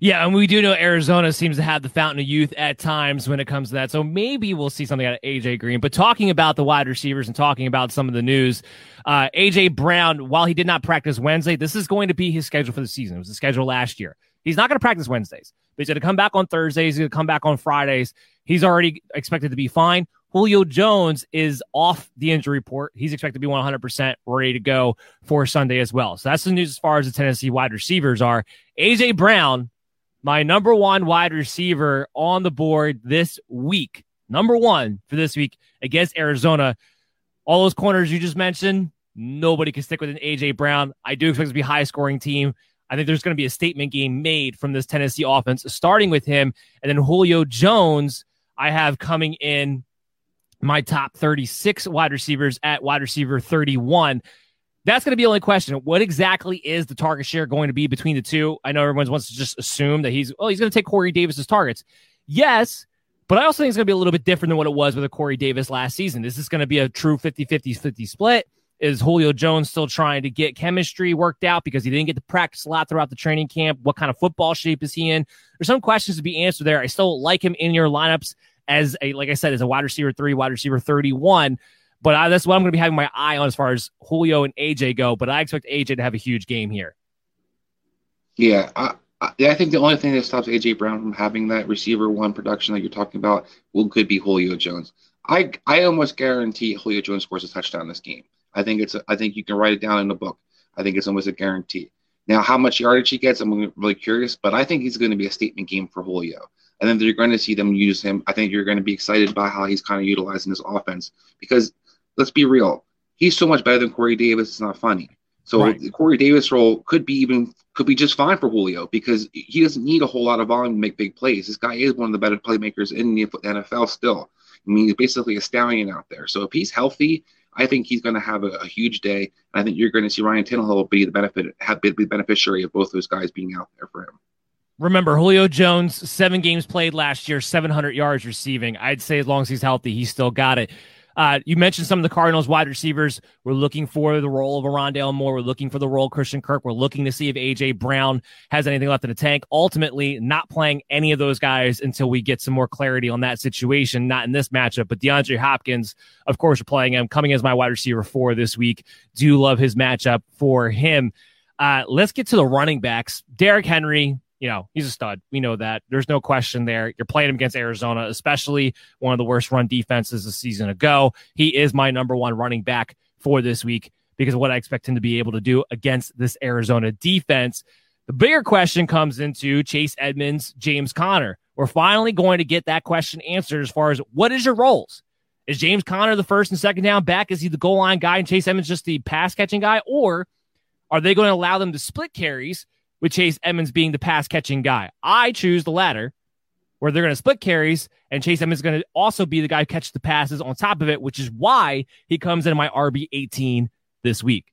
Yeah, and we do know Arizona seems to have the fountain of youth at times when it comes to that. So maybe we'll see something out of A J. Green. But talking about the wide receivers and talking about some of the news, uh, A J. Brown, while he did not practice Wednesday, this is going to be his schedule for the season. It was the schedule last year. He's not going to practice Wednesdays, but he's going to come back on Thursdays. He's going to come back on Fridays. He's already expected to be fine. Julio Jones is off the injury report. He's expected to be one hundred percent ready to go for Sunday as well. So that's the news as far as the Tennessee wide receivers are. A J. Brown, my number one wide receiver on the board this week. Number one for this week against Arizona. All those corners you just mentioned, nobody can stick with an A J. Brown. I do expect it to be a high-scoring team. I think there's going to be a statement game made from this Tennessee offense, starting with him. And then Julio Jones, I have coming in my top thirty-six wide receivers at wide receiver thirty-one. That's going to be the only question. What exactly is the target share going to be between the two? I know everyone wants to just assume that he's, oh, he's going to take Corey Davis's targets. Yes, but I also think it's going to be a little bit different than what it was with a Corey Davis last season. This is going to be a true fifty-fifty split. Is Julio Jones still trying to get chemistry worked out because he didn't get to practice a lot throughout the training camp? What kind of football shape is he in? There's some questions to be answered there. I still like him in your lineups as a, like I said, as a wide receiver three, wide receiver thirty-one. But I, that's what I'm going to be having my eye on as far as Julio and A J go. But I expect A J to have a huge game here. Yeah, I, I, I think the only thing that stops A J. Brown from having that receiver one production that you're talking about will could be Julio Jones. I I almost guarantee Julio Jones scores a touchdown this game. I think it's. A, I think you can write it down in the book. I think it's almost a guarantee. Now, how much yardage he gets, I'm really curious. But I think he's going to be a statement game for Julio. And then you're going to see them use him. I think you're going to be excited by how he's kind of utilizing his offense because – let's be real. He's so much better than Corey Davis. It's not funny. So right. The Corey Davis role could be even could be just fine for Julio because he doesn't need a whole lot of volume to make big plays. This guy is one of the better playmakers in the N F L still. I mean, he's basically a stallion out there. So if he's healthy, I think he's going to have a, a huge day. And I think you're going to see Ryan Tannehill be the benefit, have be the beneficiary of both those guys being out there for him. Remember, Julio Jones, seven games played last year, seven hundred yards receiving. I'd say as long as he's healthy, he's still got it. Uh, you mentioned some of the Cardinals wide receivers. We're looking for the role of Rondale Moore. We're looking for the role of Christian Kirk. We're looking to see if A J. Brown has anything left in the tank. Ultimately, not playing any of those guys until we get some more clarity on that situation. Not in this matchup, but DeAndre Hopkins, of course, we're playing him. Coming as my wide receiver four this week. Do love his matchup for him. Uh, let's get to the running backs. Derrick Henry. You know, he's a stud. We know that. There's no question there. You're playing him against Arizona, especially one of the worst run defenses a season ago. He is my number one running back for this week because of what I expect him to be able to do against this Arizona defense. The bigger question comes into Chase Edmonds, James Conner. We're finally going to get that question answered as far as what is your roles? Is James Conner the first and second down back? Is he the goal line guy and Chase Edmonds just the pass catching guy? Or are they going to allow them to split carries with Chase Edmonds being the pass-catching guy? I choose the latter where they're going to split carries, and Chase Edmonds is going to also be the guy who catches the passes on top of it, which is why he comes into my R B eighteen this week.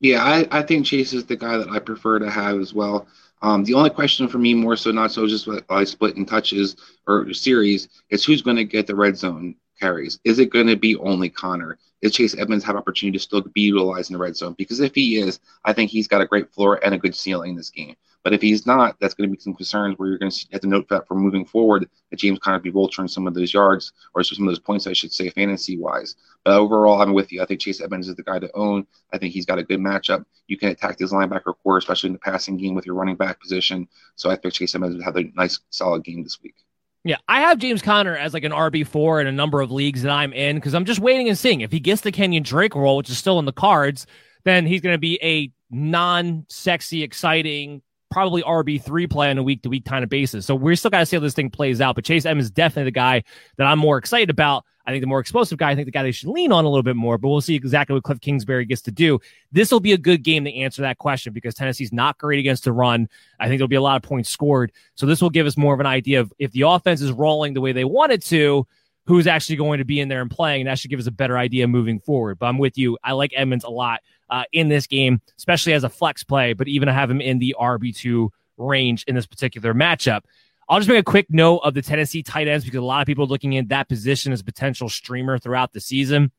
Yeah, I, I think Chase is the guy that I prefer to have as well. Um, the only question for me, more so not so just what I split in touches or series, is who's going to get the red zone carries. Is it going to be only Connor? Does Chase Edmonds have opportunity to still be utilized in the red zone? Because if he is, I think he's got a great floor and a good ceiling in this game. But if he's not, that's going to be some concerns where you're going to have to note that for moving forward that James Conner be vulturing some of those yards or some of those points, I should say, fantasy-wise. But overall, I'm with you. I think Chase Edmonds is the guy to own. I think he's got a good matchup. You can attack his linebacker core, especially in the passing game with your running back position. So I think Chase Edmonds would have a nice, solid game this week. Yeah, I have James Conner as like an R B four in a number of leagues that I'm in because I'm just waiting and seeing. If he gets the Kenyon Drake role, which is still in the cards, then he's going to be a non-sexy, exciting, probably R B three play on a week-to-week kind of basis. So we're still got to see how this thing plays out. But Chase Edmonds is definitely the guy that I'm more excited about. I think the more explosive guy. I think the guy they should lean on a little bit more. But we'll see exactly what Cliff Kingsbury gets to do. This will be a good game to answer that question because Tennessee's not great against the run. I think there'll be a lot of points scored. So this will give us more of an idea of if the offense is rolling the way they want it to, who's actually going to be in there and playing. And that should give us a better idea moving forward. But I'm with you. I like Edmonds a lot. Uh, in this game, especially as a flex play, but even I have him in the R B two range in this particular matchup. I'll just make a quick note of the Tennessee tight ends because a lot of people are looking at that position as a potential streamer throughout the season.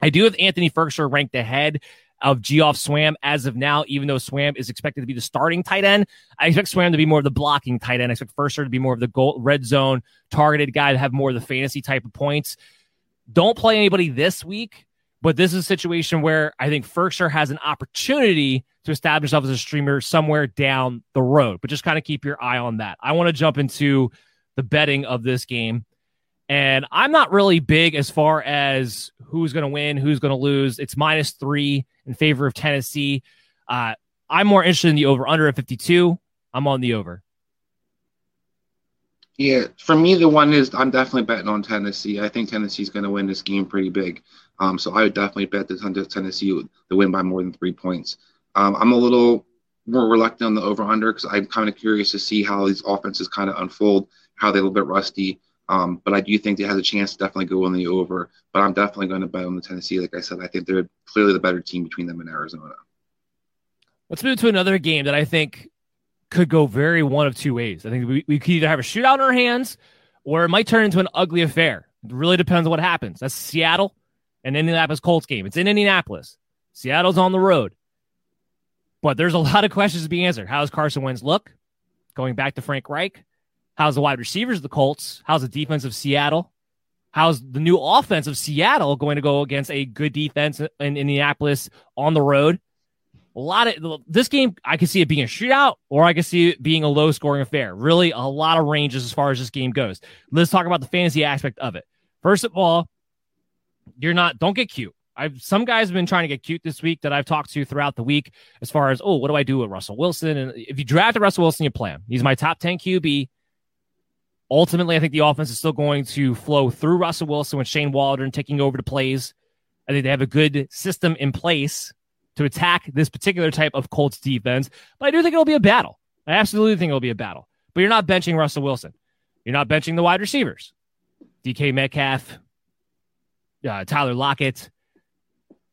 I do have Anthony Firkser ranked ahead of Geoff Swam as of now, even though Swam is expected to be the starting tight end. I expect Swam to be more of the blocking tight end. I expect Firkser to be more of the goal, red zone targeted guy to have more of the fantasy type of points. Don't play anybody this week. But this is a situation where I think Firkser has an opportunity to establish himself as a streamer somewhere down the road. But just kind of keep your eye on that. I want to jump into the betting of this game. And I'm not really big as far as who's going to win, who's going to lose. It's minus three in favor of Tennessee. Uh, I'm more interested in the over-under at fifty-two. I'm on the over. Yeah, for me, the one is I'm definitely betting on Tennessee. I think Tennessee's going to win this game pretty big. Um, so I would definitely bet that Tennessee would win by more than three points. Um, I'm a little more reluctant on the over-under because I'm kind of curious to see how these offenses kind of unfold, how they're a little bit rusty. Um, but I do think they have a chance to definitely go on the over. But I'm definitely going to bet on the Tennessee. Like I said, I think they're clearly the better team between them and Arizona. Let's move to another game that I think could go very one of two ways. I think we, we could either have a shootout in our hands or it might turn into an ugly affair. It really depends on what happens. That's Seattle and Indianapolis Colts game. It's in Indianapolis. Seattle's on the road. But there's a lot of questions to be answered. How's Carson Wentz look? Going back to Frank Reich. How's the wide receivers of the Colts? How's the defense of Seattle? How's the new offense of Seattle going to go against a good defense in Indianapolis on the road? A lot of this game, I can see it being a shootout or I can see it being a low scoring affair. Really a lot of ranges as far as this game goes. Let's talk about the fantasy aspect of it. First of all, you're not, don't get cute. I've some guys have been trying to get cute this week that I've talked to throughout the week as far as, oh, what do I do with Russell Wilson? And if you draft a Russell Wilson, you play him. He's my top ten Q B. Ultimately, I think the offense is still going to flow through Russell Wilson with Shane Waldron taking over the plays. I think they have a good system in place to attack this particular type of Colts defense. But I do think it'll be a battle. I absolutely think it'll be a battle. But you're not benching Russell Wilson. You're not benching the wide receivers. D K Metcalf, uh, Tyler Lockett.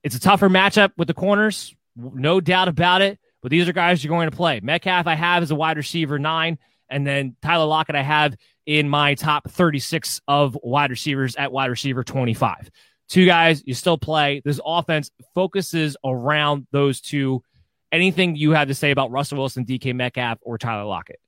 It's a tougher matchup with the corners. No doubt about it. But these are guys you're going to play. Metcalf I have as a wide receiver nine. And then Tyler Lockett I have in my top thirty-six of wide receivers at wide receiver twenty-five. Two guys, you still play. This offense focuses around those two. Anything you have to say about Russell Wilson, D K Metcalf, or Tyler Lockett?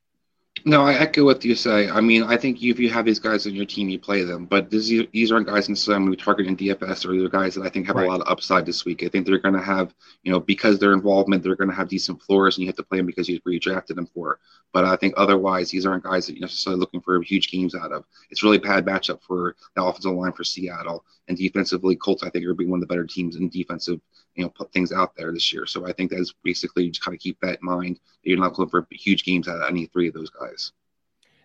No, I echo what you say. I mean, I think if you have these guys on your team, you play them. But this, these aren't guys necessarily we target in D F S or they're guys that I think have right. a lot of upside this week. I think they're going to have, you know, because their involvement, they're going to have decent floors, and you have to play them because you redrafted them for. But I think otherwise, these aren't guys that you're necessarily looking for huge games out of. It's really a bad matchup for the offensive line for Seattle. And defensively, Colts, I think, are being one of the better teams in defensive, you know, put things out there this year. So I think that's basically just kind of keep that in mind. That you're not looking for huge games out of any three of those guys.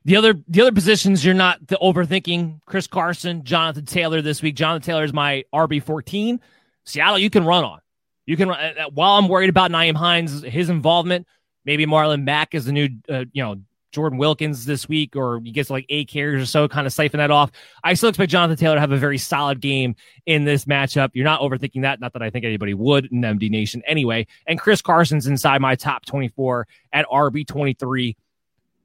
The other the other positions you're not overthinking. Chris Carson, Jonathan Taylor this week. Jonathan Taylor is my R B fourteen. Seattle, you can run on. You can run, while I'm worried about Nyheim Hines, his involvement, maybe Marlon Mack is the new uh, you know Jordan Wilkins this week, or he gets like eight carries or so, kind of siphon that off. I still expect Jonathan Taylor to have a very solid game in this matchup. You're not overthinking that. Not that I think anybody would in M D Nation anyway. And Chris Carson's inside my top twenty-four at R B twenty-three.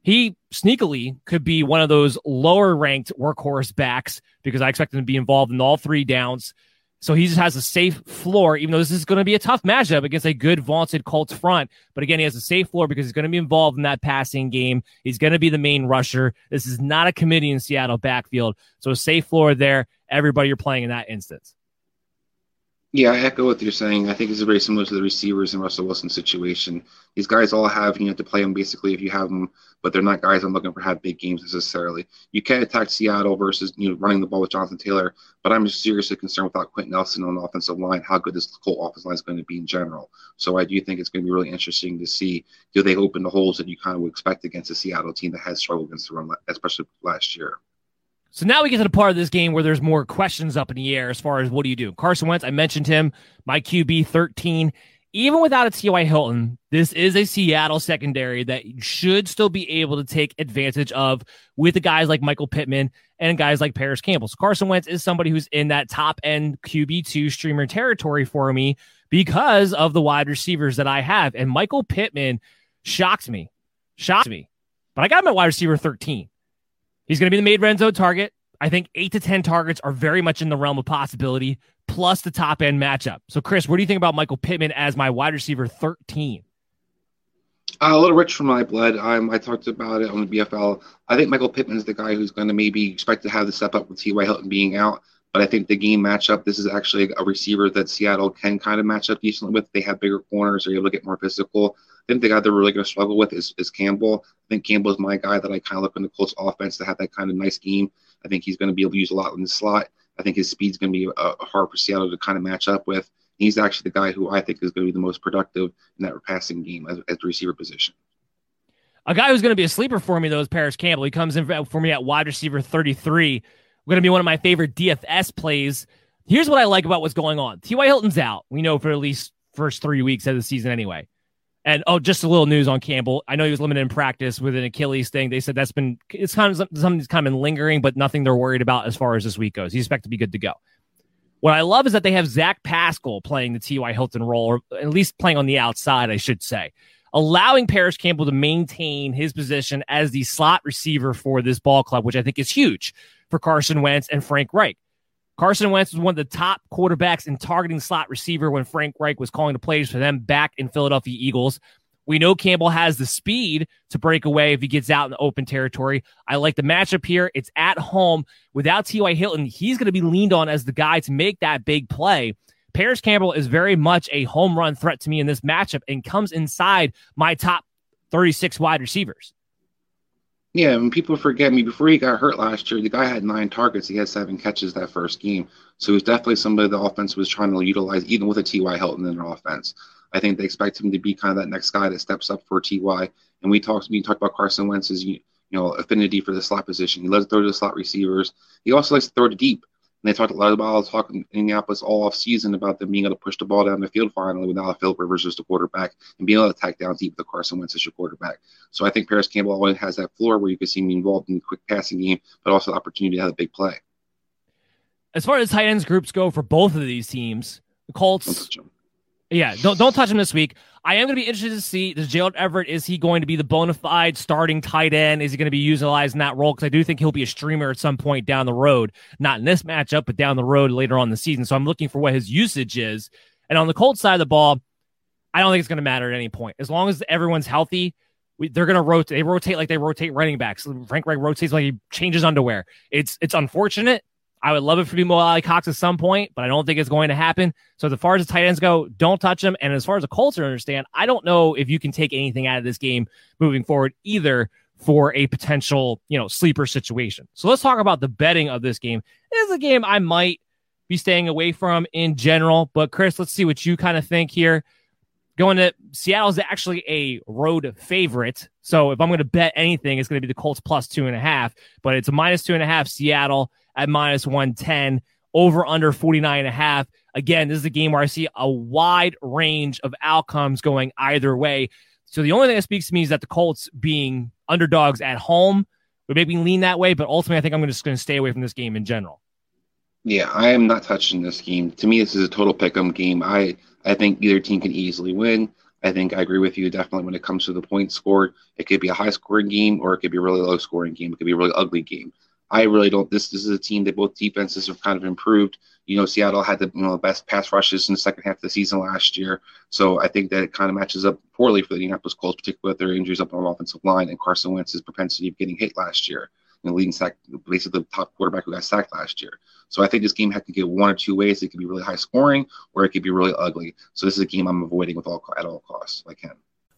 He sneakily could be one of those lower ranked workhorse backs because I expect him to be involved in all three downs. So he just has a safe floor, even though this is going to be a tough matchup against a good vaunted Colts front. But again, he has a safe floor because he's going to be involved in that passing game. He's going to be the main rusher. This is not a committee in Seattle backfield. So a safe floor there. Everybody you're playing in that instance. Yeah, I echo what you're saying. I think this is very similar to the receivers in Russell Wilson's situation. These guys all have, you know, to play them basically if you have them, but they're not guys I'm looking for have big games necessarily. You can attack Seattle versus, you know, running the ball with Jonathan Taylor, but I'm seriously concerned without Quentin Nelson on the offensive line, how good this Colt offensive line is going to be in general. So I do think it's going to be really interesting to see, do they open the holes that you kind of would expect against a Seattle team that has struggled against the run, especially last year. So now we get to the part of this game where there's more questions up in the air as far as what do you do? Carson Wentz, I mentioned him, my Q B thirteen. Even without a T Y. Hilton, this is a Seattle secondary that should still be able to take advantage of with the guys like Michael Pittman and guys like Paris Campbell. So Carson Wentz is somebody who's in that top-end Q B two streamer territory for me because of the wide receivers that I have. And Michael Pittman shocked me, shocked me. But I got him at wide receiver thirteen. He's going to be the made red zone target. I think eight to ten targets are very much in the realm of possibility, plus the top-end matchup. So, Chris, what do you think about Michael Pittman as my wide receiver thirteen? Uh, a little rich for my blood. Um, I talked about it on the B F L. I think Michael Pittman's the guy who's going to maybe expect to have the step up with T Y. Hilton being out. But I think the game matchup, this is actually a receiver that Seattle can kind of match up decently with. They have bigger corners. They're able to get more physical. I think the guy they're really going to struggle with is, is Campbell. I think Campbell is my guy that I kind of look in the Colts offense to have that kind of nice game. I think he's going to be able to use a lot in the slot. I think his speed's going to be uh, hard for Seattle to kind of match up with. He's actually the guy who I think is going to be the most productive in that passing game as, as the receiver position. A guy who's going to be a sleeper for me, though, is Paris Campbell. He comes in for me at wide receiver thirty-three. Going to be one of my favorite D F S plays. Here's what I like about what's going on. T Y. Hilton's out. We know for at least first three weeks of the season anyway. And, oh, just a little news on Campbell. I know he was limited in practice with an Achilles thing. They said that's been – it's kind of something that's kind of been lingering, but nothing they're worried about as far as this week goes. He's expected to be good to go. What I love is that they have Zach Pascal playing the T Y. Hilton role, or at least playing on the outside, I should say, allowing Paris Campbell to maintain his position as the slot receiver for this ball club, which I think is huge for Carson Wentz and Frank Reich. Carson Wentz was one of the top quarterbacks in targeting slot receiver when Frank Reich was calling the plays for them back in Philadelphia Eagles. We know Campbell has the speed to break away if he gets out in the open territory. I like the matchup here. It's at home. Without T Y. Hilton, he's going to be leaned on as the guy to make that big play. Paris Campbell is very much a home run threat to me in this matchup and comes inside my top thirty-six wide receivers. Yeah, and people forget me, before he got hurt last year, the guy had nine targets. He had seven catches that first game. So he's definitely somebody the offense was trying to utilize, even with a T Y. Hilton in their offense. I think they expect him to be kind of that next guy that steps up for T Y. And we talked we talked about Carson Wentz's you know, affinity for the slot position. He loves to throw to the slot receivers. He also likes to throw to deep. And they talked a lot about, I was talking in Indianapolis all offseason about them being able to push the ball down the field finally without Philip Rivers as the quarterback and being able to attack down deep with Carson Wentz as your quarterback. So I think Paris Campbell always has that floor where you can see him involved in the quick passing game, but also the opportunity to have a big play. As far as tight ends groups go for both of these teams, the Colts, don't yeah, don't, don't touch them this week. I am going to be interested to see, does Gerald Everett, is he going to be the bona fide starting tight end? Is he going to be utilized in that role? Because I do think he'll be a streamer at some point down the road, not in this matchup, but down the road later on in the season. So I'm looking for what his usage is. And on the Colts side of the ball, I don't think it's going to matter at any point. As long as everyone's healthy, we, they're going to rotate. They rotate like they rotate running backs. Frank Reich rotates like he changes underwear. It's it's unfortunate. I would love it for Mo Ali Cox at some point, but I don't think it's going to happen. So as far as the tight ends go, don't touch them. And as far as the Colts are understand, I don't know if you can take anything out of this game moving forward either for a potential, you know, sleeper situation. So let's talk about the betting of this game. It is a game I might be staying away from in general, but Chris, let's see what you kind of think here. Going to Seattle is actually a road favorite. So if I'm going to bet anything, it's going to be the Colts plus two and a half, but it's a minus two and a half Seattle at minus one ten, over under forty-nine and a half. Again, this is a game where I see a wide range of outcomes going either way. So the only thing that speaks to me is that the Colts being underdogs at home would make me lean that way. But ultimately, I think I'm just going to stay away from this game in general. Yeah, I am not touching this game. To me, this is a total pick-em game. I, I think either team can easily win. I think I agree with you definitely when it comes to the points scored. It could be a high-scoring game or it could be a really low-scoring game. It could be a really ugly game. I really don't. This this is a team that both defenses have kind of improved. You know, Seattle had the you know, best pass rushes in the second half of the season last year. So I think that it kind of matches up poorly for the Indianapolis Colts, particularly with their injuries up on the offensive line and Carson Wentz's propensity of getting hit last year. You know, leading sack, basically the top quarterback who got sacked last year. So I think this game had to get one or two ways. It could be really high scoring or it could be really ugly. So this is a game I'm avoiding with all at all costs if I can.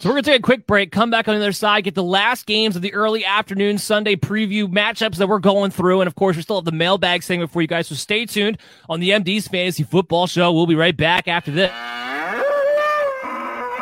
So we're going to take a quick break, come back on the other side, get the last games of the early afternoon Sunday preview matchups that we're going through. And, of course, we still have the mailbag segment for you guys, so stay tuned on the M D's Fantasy Football Show. We'll be right back after this.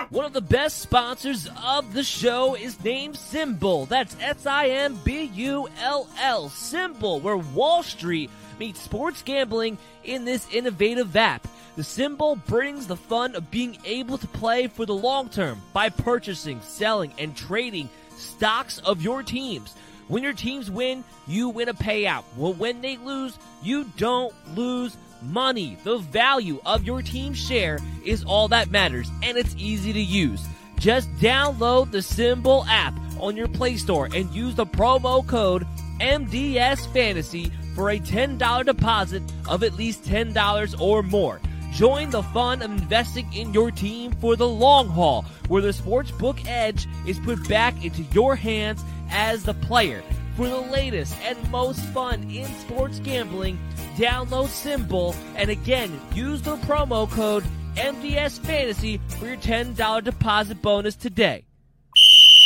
One of the best sponsors of the show is named Symbol. That's S I M B U L L, Symbol, where Wall Street meets sports gambling in this innovative app. The Symbol brings the fun of being able to play for the long term by purchasing, selling, and trading stocks of your teams. When your teams win, you win a payout. Well, when they lose, you don't lose money. The value of your team's share is all that matters, and it's easy to use. Just download the Symbol app on your Play Store and use the promo code M D S Fantasy for a ten dollars deposit of at least ten dollars or more. Join the fun of investing in your team for the long haul, where the sportsbook edge is put back into your hands as the player. For the latest and most fun in sports gambling, download Symbol and again, use the promo code M D S Fantasy for your ten dollars deposit bonus today.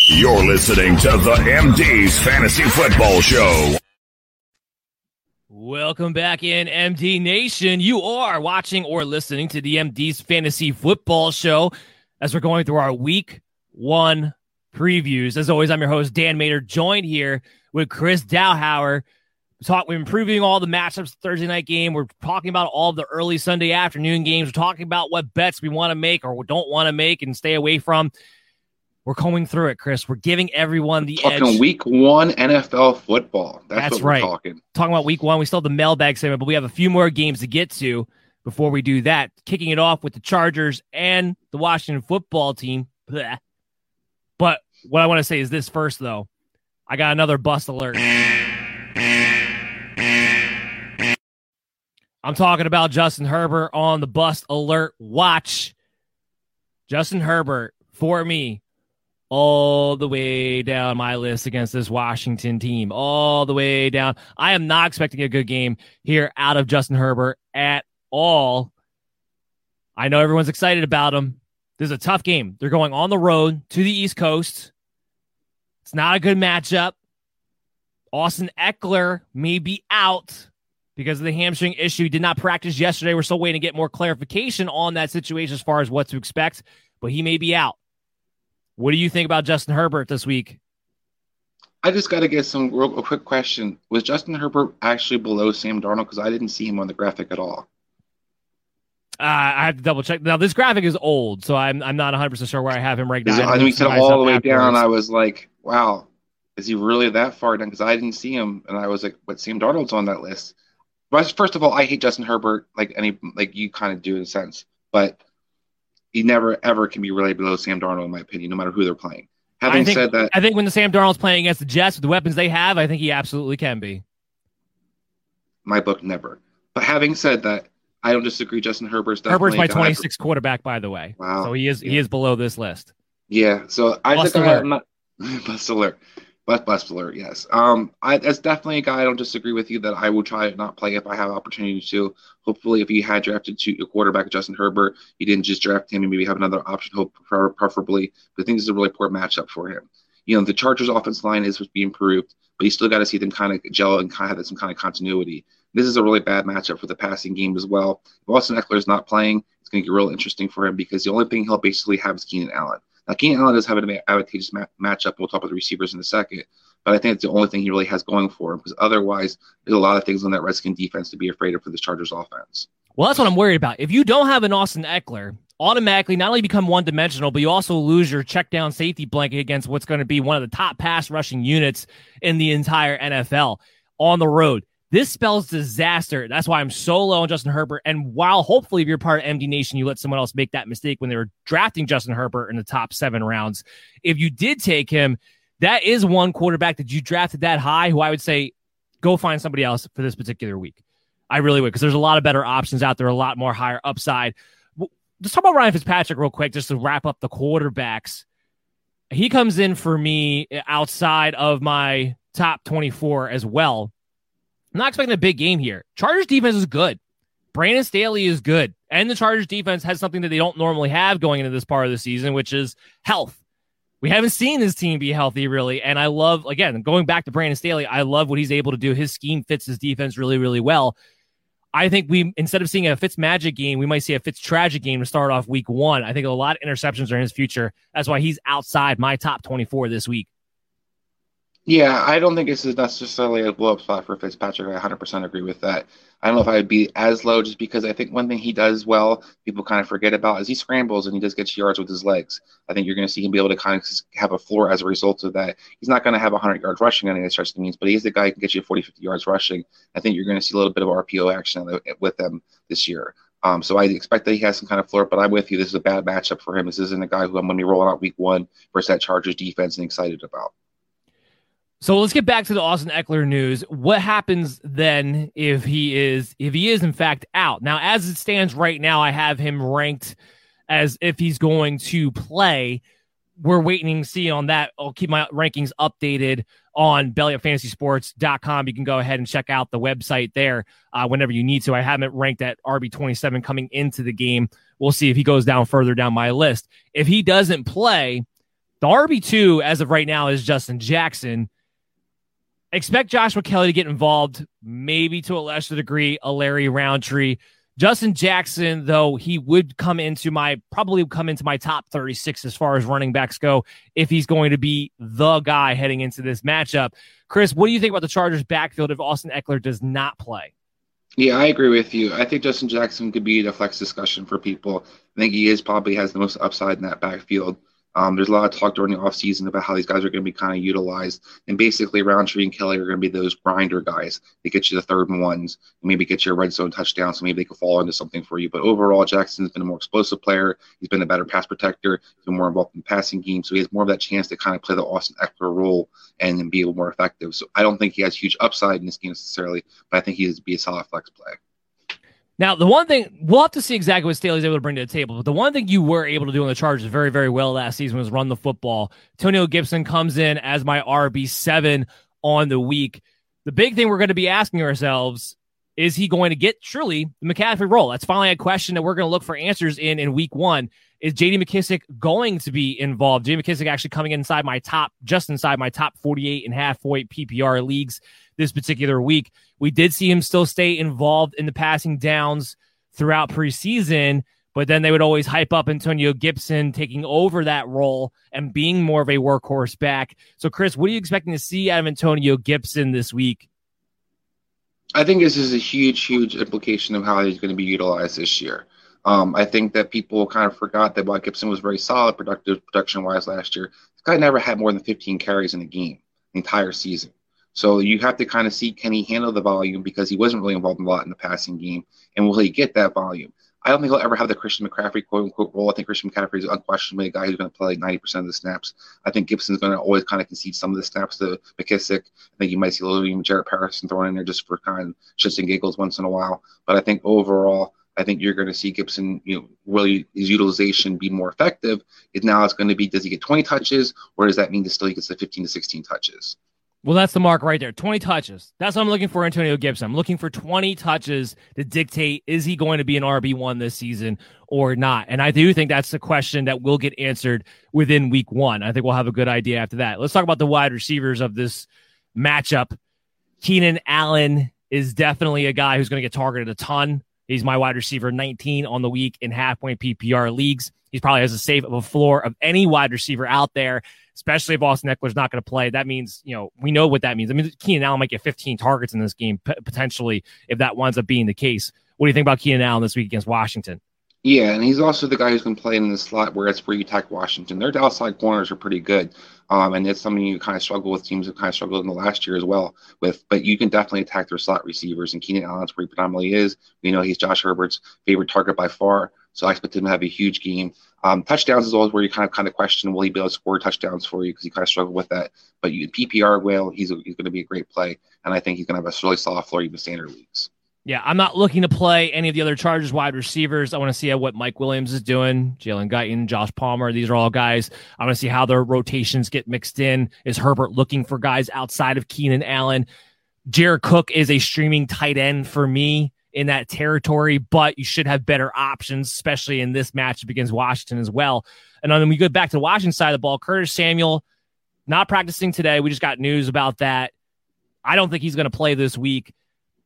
You're listening to the M D's Fantasy Football Show. Welcome back in, M D Nation. You are watching or listening to the M D's Fantasy Football Show as we're going through our Week One previews. As always, I'm your host, Dan Mader, joined here with Chris Dahauer. Talk, we've been previewing all the matchups Thursday night game. We're talking about all the early Sunday afternoon games. We're talking about what bets we want to make or don't want to make and stay away from. We're combing through it, Chris. We're giving everyone the talking edge. Talking week one N F L football. That's, That's what we're right. talking. Talking about week one. We still have the mailbag segment, but we have a few more games to get to before we do that. Kicking it off with the Chargers and the Washington football team. Blech. But what I want to say is this first, though. I got another bust alert. I'm talking about Justin Herbert on the bust alert watch. Justin Herbert, for me, all the way down my list against this Washington team, all the way down. I am not expecting a good game here out of Justin Herbert at all. I know everyone's excited about him. This is a tough game. They're going on the road to the East Coast. It's not a good matchup. Austin Eckler may be out because of the hamstring issue. He did not practice yesterday. We're still waiting to get more clarification on that situation as far as what to expect, but he may be out. What do you think about Justin Herbert this week? I just got to get some real a quick question. Was Justin Herbert actually below Sam Darnold? Because I didn't see him on the graphic at all. Uh, I have to double check. Now, this graphic is old, so I'm I'm not one hundred percent sure where I have him right now. I mean, all the way afterwards. Down, I was like, wow, is he really that far down? Because I didn't see him, and I was like, but Sam Darnold's on that list. But first of all, I hate Justin Herbert like any like you kind of do in a sense, but he never, ever can be really below Sam Darnold, in my opinion, no matter who they're playing. Having I think, said that, I think when the Sam Darnold's playing against the Jets with the weapons they have, I think he absolutely can be. My book, never. But having said that, I don't disagree. Justin Herbert's Herbert's my twenty-sixth quarterback, by the way. Wow. So he is yeah. he is below this list. Yeah. So I bust think alert. I'm not bust alert, bust bust alert. Yes. Um. I that's definitely a guy I don't disagree with you that I will try to not play if I have opportunity to. Hopefully, if you had drafted to your quarterback Justin Herbert, you didn't just draft him and maybe have another option. Hope preferably, but I think this is a really poor matchup for him. You know, the Chargers' offense line is supposed to be improved, but you still got to see them kind of gel and kind of have some kind of continuity. This is a really bad matchup for the passing game as well. If Austin Eckler is not playing, it's going to get real interesting for him because the only thing he'll basically have is Keenan Allen. Now, Keenan Allen does have an advantageous ma- matchup. We'll talk about the receivers in a second, but I think it's the only thing he really has going for him because otherwise there's a lot of things on that Redskins defense to be afraid of for this Chargers offense. Well, that's what I'm worried about. If you don't have an Austin Eckler, automatically not only become one-dimensional, but you also lose your check-down safety blanket against what's going to be one of the top pass-rushing units in the entire N F L on the road. This spells disaster. That's why I'm so low on Justin Herbert. And while hopefully if you're part of M D Nation, you let someone else make that mistake when they were drafting Justin Herbert in the top seven rounds. If you did take him, that is one quarterback that you drafted that high who I would say go find somebody else for this particular week. I really would because there's a lot of better options out there, a lot more higher upside. Just talk about Ryan Fitzpatrick real quick just to wrap up the quarterbacks. He comes in for me outside of my top twenty-four as well. I'm not expecting a big game here. Chargers defense is good. Brandon Staley is good. And the Chargers defense has something that they don't normally have going into this part of the season, which is health. We haven't seen this team be healthy, really. And I love, again, going back to Brandon Staley, I love what he's able to do. His scheme fits his defense really, really well. I think we, instead of seeing a Fitzmagic game, we might see a Fitztragic game to start off week one. I think a lot of interceptions are in his future. That's why he's outside my top twenty-four this week. Yeah, I don't think this is necessarily a blow-up spot for Fitzpatrick. I one hundred percent agree with that. I don't know if I would be as low just because I think one thing he does well, people kind of forget about, is he scrambles and he does get yards with his legs. I think you're going to see him be able to kind of have a floor as a result of that. He's not going to have one hundred yards rushing on any of such means, but he's the guy who can get you forty, fifty yards rushing. I think you're going to see a little bit of R P O action with them this year. Um, so I expect that he has some kind of floor, but I'm with you. This is a bad matchup for him. This isn't a guy who I'm going to be rolling out week one versus that Chargers defense and excited about. So let's get back to the Austin Eckler news. What happens then if he is, if he is in fact out? Now, as it stands right now, I have him ranked as if he's going to play. We're waiting to see on that. I'll keep my rankings updated on belly up fantasy sports dot com. You can go ahead and check out the website there uh, whenever you need to. I have him ranked at R B twenty-seven coming into the game. We'll see if he goes down further down my list. If he doesn't play, the R B two as of right now is Justin Jackson. Expect Joshua Kelly to get involved, maybe to a lesser degree, a Larry Roundtree. Justin Jackson, though, he would come into my, probably come into my top thirty-six as far as running backs go, if he's going to be the guy heading into this matchup. Chris, what do you think about the Chargers backfield if Austin Eckler does not play? Yeah, I agree with you. I think Justin Jackson could be the flex discussion for people. I think he is probably has the most upside in that backfield. Um, there's a lot of talk during the offseason about how these guys are going to be kind of utilized. And basically, Roundtree and Kelly are going to be those grinder guys. They get you the third and ones, and maybe get you a red zone touchdown, so maybe they could fall into something for you. But overall, Jackson's been a more explosive player. He's been a better pass protector. He's been more involved in the passing game. So he has more of that chance to kind of play the Austin Eckler role and, and be more effective. So I don't think he has huge upside in this game necessarily, but I think he would be a solid flex play. Now, the one thing, we'll have to see exactly what Staley's able to bring to the table, but the one thing you were able to do on the Chargers very, very well last season was run the football. Antonio Gibson comes in as my R B seven on the week. The big thing we're going to be asking ourselves, is he going to get truly the McCaffrey role? That's finally a question that we're going to look for answers in in week one. Is J D McKissic going to be involved? J D McKissic actually coming inside my top, just inside my top forty-eight and half point P P R leagues this particular week. We did see him still stay involved in the passing downs throughout preseason, but then they would always hype up Antonio Gibson taking over that role and being more of a workhorse back. So, Chris, what are you expecting to see out of Antonio Gibson this week? I think this is a huge, huge implication of how he's going to be utilized this year. Um, I think that people kind of forgot that while Gibson was very solid productive production-wise last year, this guy never had more than fifteen carries in a game the entire season. So you have to kind of see, can he handle the volume, because he wasn't really involved a lot in the passing game, and will he get that volume? I don't think he'll ever have the Christian McCaffrey quote-unquote role. I think Christian McCaffrey is unquestionably a guy who's going to play like ninety percent of the snaps. I think Gibson's going to always kind of concede some of the snaps to McKissick. I think you might see a little even Jarrett Patterson thrown in there just for kind of shits and giggles once in a while. But I think overall, I think you're going to see Gibson, you know, really his utilization be more effective. Is now it's going to be, does he get twenty touches, or does that mean that still he gets the fifteen to sixteen touches? Well, that's the mark right there. twenty touches. That's what I'm looking for Antonio Gibson. I'm looking for twenty touches to dictate, is he going to be an R B one this season or not? And I do think that's the question that will get answered within week one. I think we'll have a good idea after that. Let's talk about the wide receivers of this matchup. Keenan Allen is definitely a guy who's going to get targeted a ton. He's my wide receiver nineteen on the week in half-point P P R leagues. He probably has a safe of a floor of any wide receiver out there, especially if Austin Eckler's not going to play. That means, you know, we know what that means. I mean, Keenan Allen might get fifteen targets in this game, p- potentially, if that winds up being the case. What do you think about Keenan Allen this week against Washington? Yeah, and he's also the guy who's been playing in the slot where it's where you attack Washington. Their outside corners are pretty good, um, and it's something you kind of struggle with. Teams have kind of struggled in the last year as well with, but you can definitely attack their slot receivers, and Keenan Allen's where he predominantly is. We know he's Josh Herbert's favorite target by far, so I expect him to have a huge game. Um, touchdowns is always where you kind of kind of question, will he be able to score touchdowns for you, because he kind of struggled with that. But you, P P R, well, he's, he's going to be a great play, and I think he's going to have a really solid floor even standard leagues. Yeah, I'm not looking to play any of the other Chargers wide receivers. I want to see what Mike Williams is doing, Jalen Guyton, Josh Palmer. These are all guys. I want to see how their rotations get mixed in. Is Herbert looking for guys outside of Keenan Allen? Jared Cook is a streaming tight end for me in that territory, but you should have better options, especially in this matchup against Washington as well. And then we go back to the Washington side of the ball. Curtis Samuel, not practicing today. We just got news about that. I don't think he's going to play this week.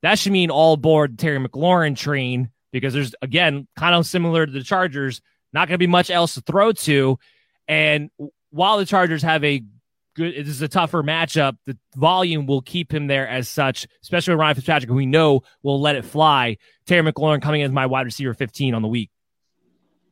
That should mean all aboard Terry McLaurin train, because there's, again, kind of similar to the Chargers, not going to be much else to throw to. And while the Chargers have a good, this is a tougher matchup, the volume will keep him there as such, especially with Ryan Fitzpatrick, who we know will let it fly. Terry McLaurin coming in as my wide receiver fifteen on the week.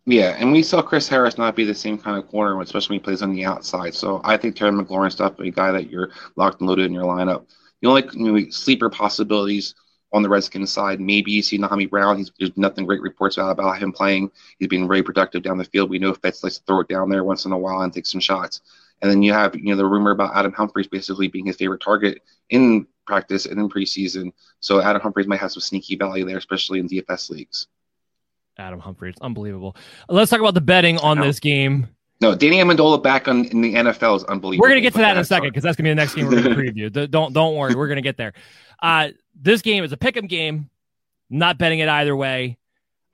Yeah, and we saw Chris Harris not be the same kind of corner, especially when he plays on the outside. So I think Terry McLaurin's definitely a guy that you're locked and loaded in your lineup. The only you know, sleeper possibilities on the Redskins side, maybe you see Nahami Brown. He's, there's nothing great reports out about him playing. He's been very productive down the field. We know Fetz likes to throw it down there once in a while and take some shots. And then you have you know the rumor about Adam Humphries basically being his favorite target in practice and in preseason. So Adam Humphries might have some sneaky value there, especially in D F S leagues. Adam Humphries, unbelievable. Let's talk about the betting on this game. No, Danny Amendola back on, in the N F L is unbelievable. We're going to get to that in a second because that's going to be the next game we're going to preview. Don't, don't worry. We're going to get there. Uh, this game is a pick-em game. I'm not betting it either way.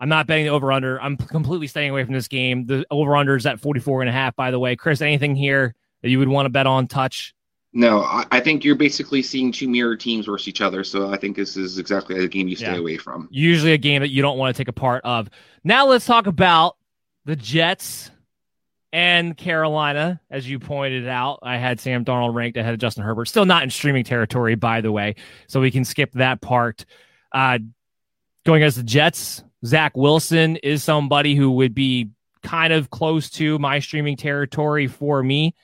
I'm not betting the over-under. I'm completely staying away from this game. The over-under is at forty-four and a half, by the way. Chris, anything here that you would want to bet on touch? No, I, I think you're basically seeing two mirror teams versus each other, so I think this is exactly a game you stay yeah. away from. Usually a game that you don't want to take a part of. Now let's talk about the Jets and Carolina. As you pointed out, I had Sam Darnold ranked ahead of Justin Herbert. Still not in streaming territory, by the way, so we can skip that part. Uh, going against the Jets, Zach Wilson is somebody who would be kind of close to my streaming territory for me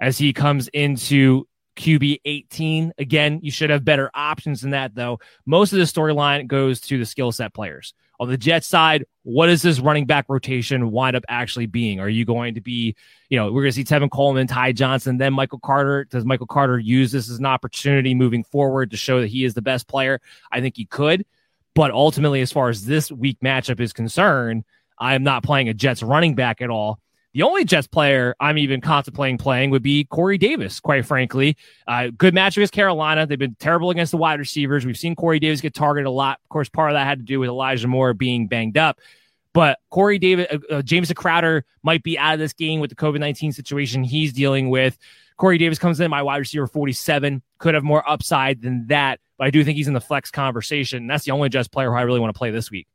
as he comes into Q B eighteen. Again, you should have better options than that, though. Most of the storyline goes to the skill set players. On the Jets side, what does this running back rotation wind up actually being? Are you going to be, you know, we're going to see Tevin Coleman, Ty Johnson, then Michael Carter. Does Michael Carter use this as an opportunity moving forward to show that he is the best player? I think he could. But ultimately, as far as this week matchup is concerned, I am not playing a Jets running back at all. The only Jets player I'm even contemplating playing would be Corey Davis, quite frankly. Uh, good match against Carolina. They've been terrible against the wide receivers. We've seen Corey Davis get targeted a lot. Of course, part of that had to do with Elijah Moore being banged up. But Corey Davis, uh, uh, Jameson Crowder might be out of this game with the COVID nineteen situation he's dealing with. Corey Davis comes in, my wide receiver forty-seven. Could have more upside than that. But I do think he's in the flex conversation. And that's the only Jets player who I really want to play this week.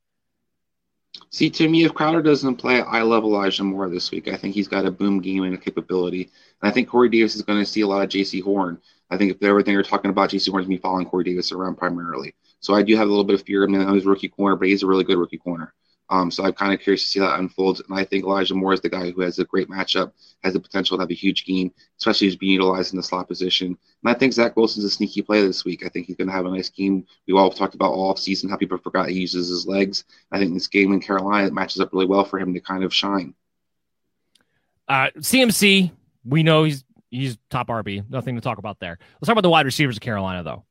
See, to me, if Crowder doesn't play, I love Elijah Moore this week. I think he's got a boom game and a capability. And I think Corey Davis is going to see a lot of J C Horn. I think if everything you're talking about, J C Horn is going to be following Corey Davis around primarily. So I do have a little bit of fear of his rookie corner, but he's a really good rookie corner. Um, so I'm kind of curious to see how that unfolds. And I think Elijah Moore is the guy who has a great matchup, has the potential to have a huge game, especially if he's being utilized in the slot position. And I think Zach Wilson's a sneaky play this week. I think he's going to have a nice game. We all talked about all offseason how people forgot he uses his legs. I think this game in Carolina, it matches up really well for him to kind of shine. Uh, C M C, we know he's he's top R B. Nothing to talk about there. Let's talk about the wide receivers of Carolina, though.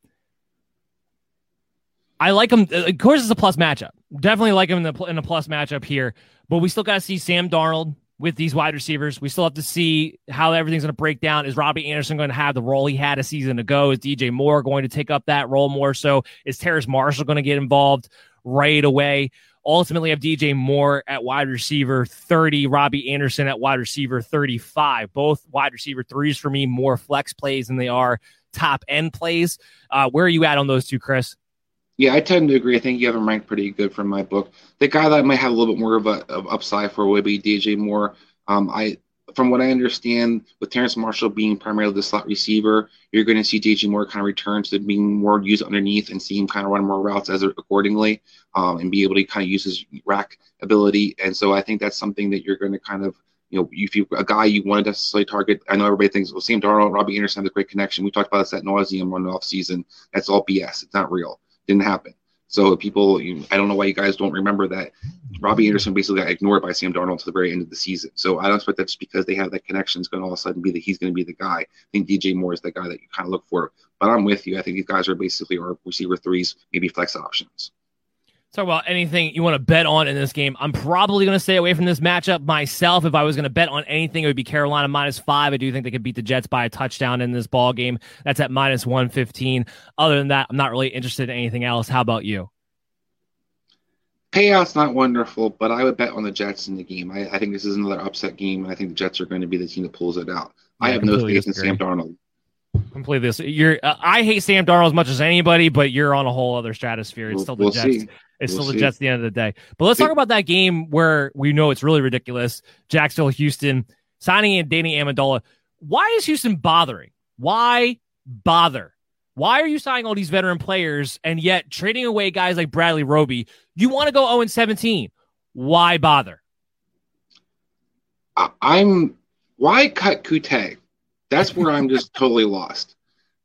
I like him. Of course, it's a plus matchup. Definitely like him in the in a plus matchup here. But we still got to see Sam Darnold with these wide receivers. We still have to see how everything's going to break down. Is Robbie Anderson going to have the role he had a season ago? Is D J Moore going to take up that role more so? Is Terrace Marshall going to get involved right away? Ultimately, I have D J Moore at wide receiver thirty, Robbie Anderson at wide receiver thirty-five. Both wide receiver threes for me, more flex plays than they are top end plays. Uh, where are you at on those two, Chris? Yeah, I tend to agree. I think you have him ranked pretty good from my book. The guy that might have a little bit more of a of upside for would be D J Moore. Um, I, from what I understand, with Terrace Marshall being primarily the slot receiver, you're going to see D J Moore kind of return to being more used underneath and see him kind of run more routes as accordingly, um, and be able to kind of use his rack ability. And so I think that's something that you're going to kind of, you know, if you a guy you want to necessarily target, I know everybody thinks, well, Sam Darnold, Robbie Anderson have a great connection. We talked about this at nauseum on the offseason. That's all B S. It's not real. Didn't happen. So people, you, I don't know why you guys don't remember that Robbie Anderson basically got ignored by Sam Darnold to the very end of the season. So I don't expect that just because they have that connection, it's going to all of a sudden be that he's going to be the guy. I think D J Moore is the guy that you kind of look for. But I'm with you. I think these guys are basically our receiver threes, maybe flex options. Talk about anything you want to bet on in this game. I'm probably going to stay away from this matchup myself. If I was going to bet on anything, it would be Carolina minus five. I do think they could beat the Jets by a touchdown in this ball game. That's at minus one fifteen. Other than that, I'm not really interested in anything else. How about you? Payout's not wonderful, but I would bet on the Jets in the game. I, I think this is another upset game, and I think the Jets are going to be the team that pulls it out. Yeah, I have no faith in Sam Darnold. Completely. This. You're. Uh, I hate Sam Darnold as much as anybody, but you're on a whole other stratosphere. It's still the we'll Jets. See. It's we'll still the Jets at the end of the day. But let's talk about that game where we know it's really ridiculous. Jacksonville, Houston, signing in Danny Amendola. Why is Houston bothering? Why bother? Why are you signing all these veteran players and yet trading away guys like Bradley Roby? You want to go oh and seventeen. Why bother? I- I'm why cut Kute? That's where I'm just totally lost.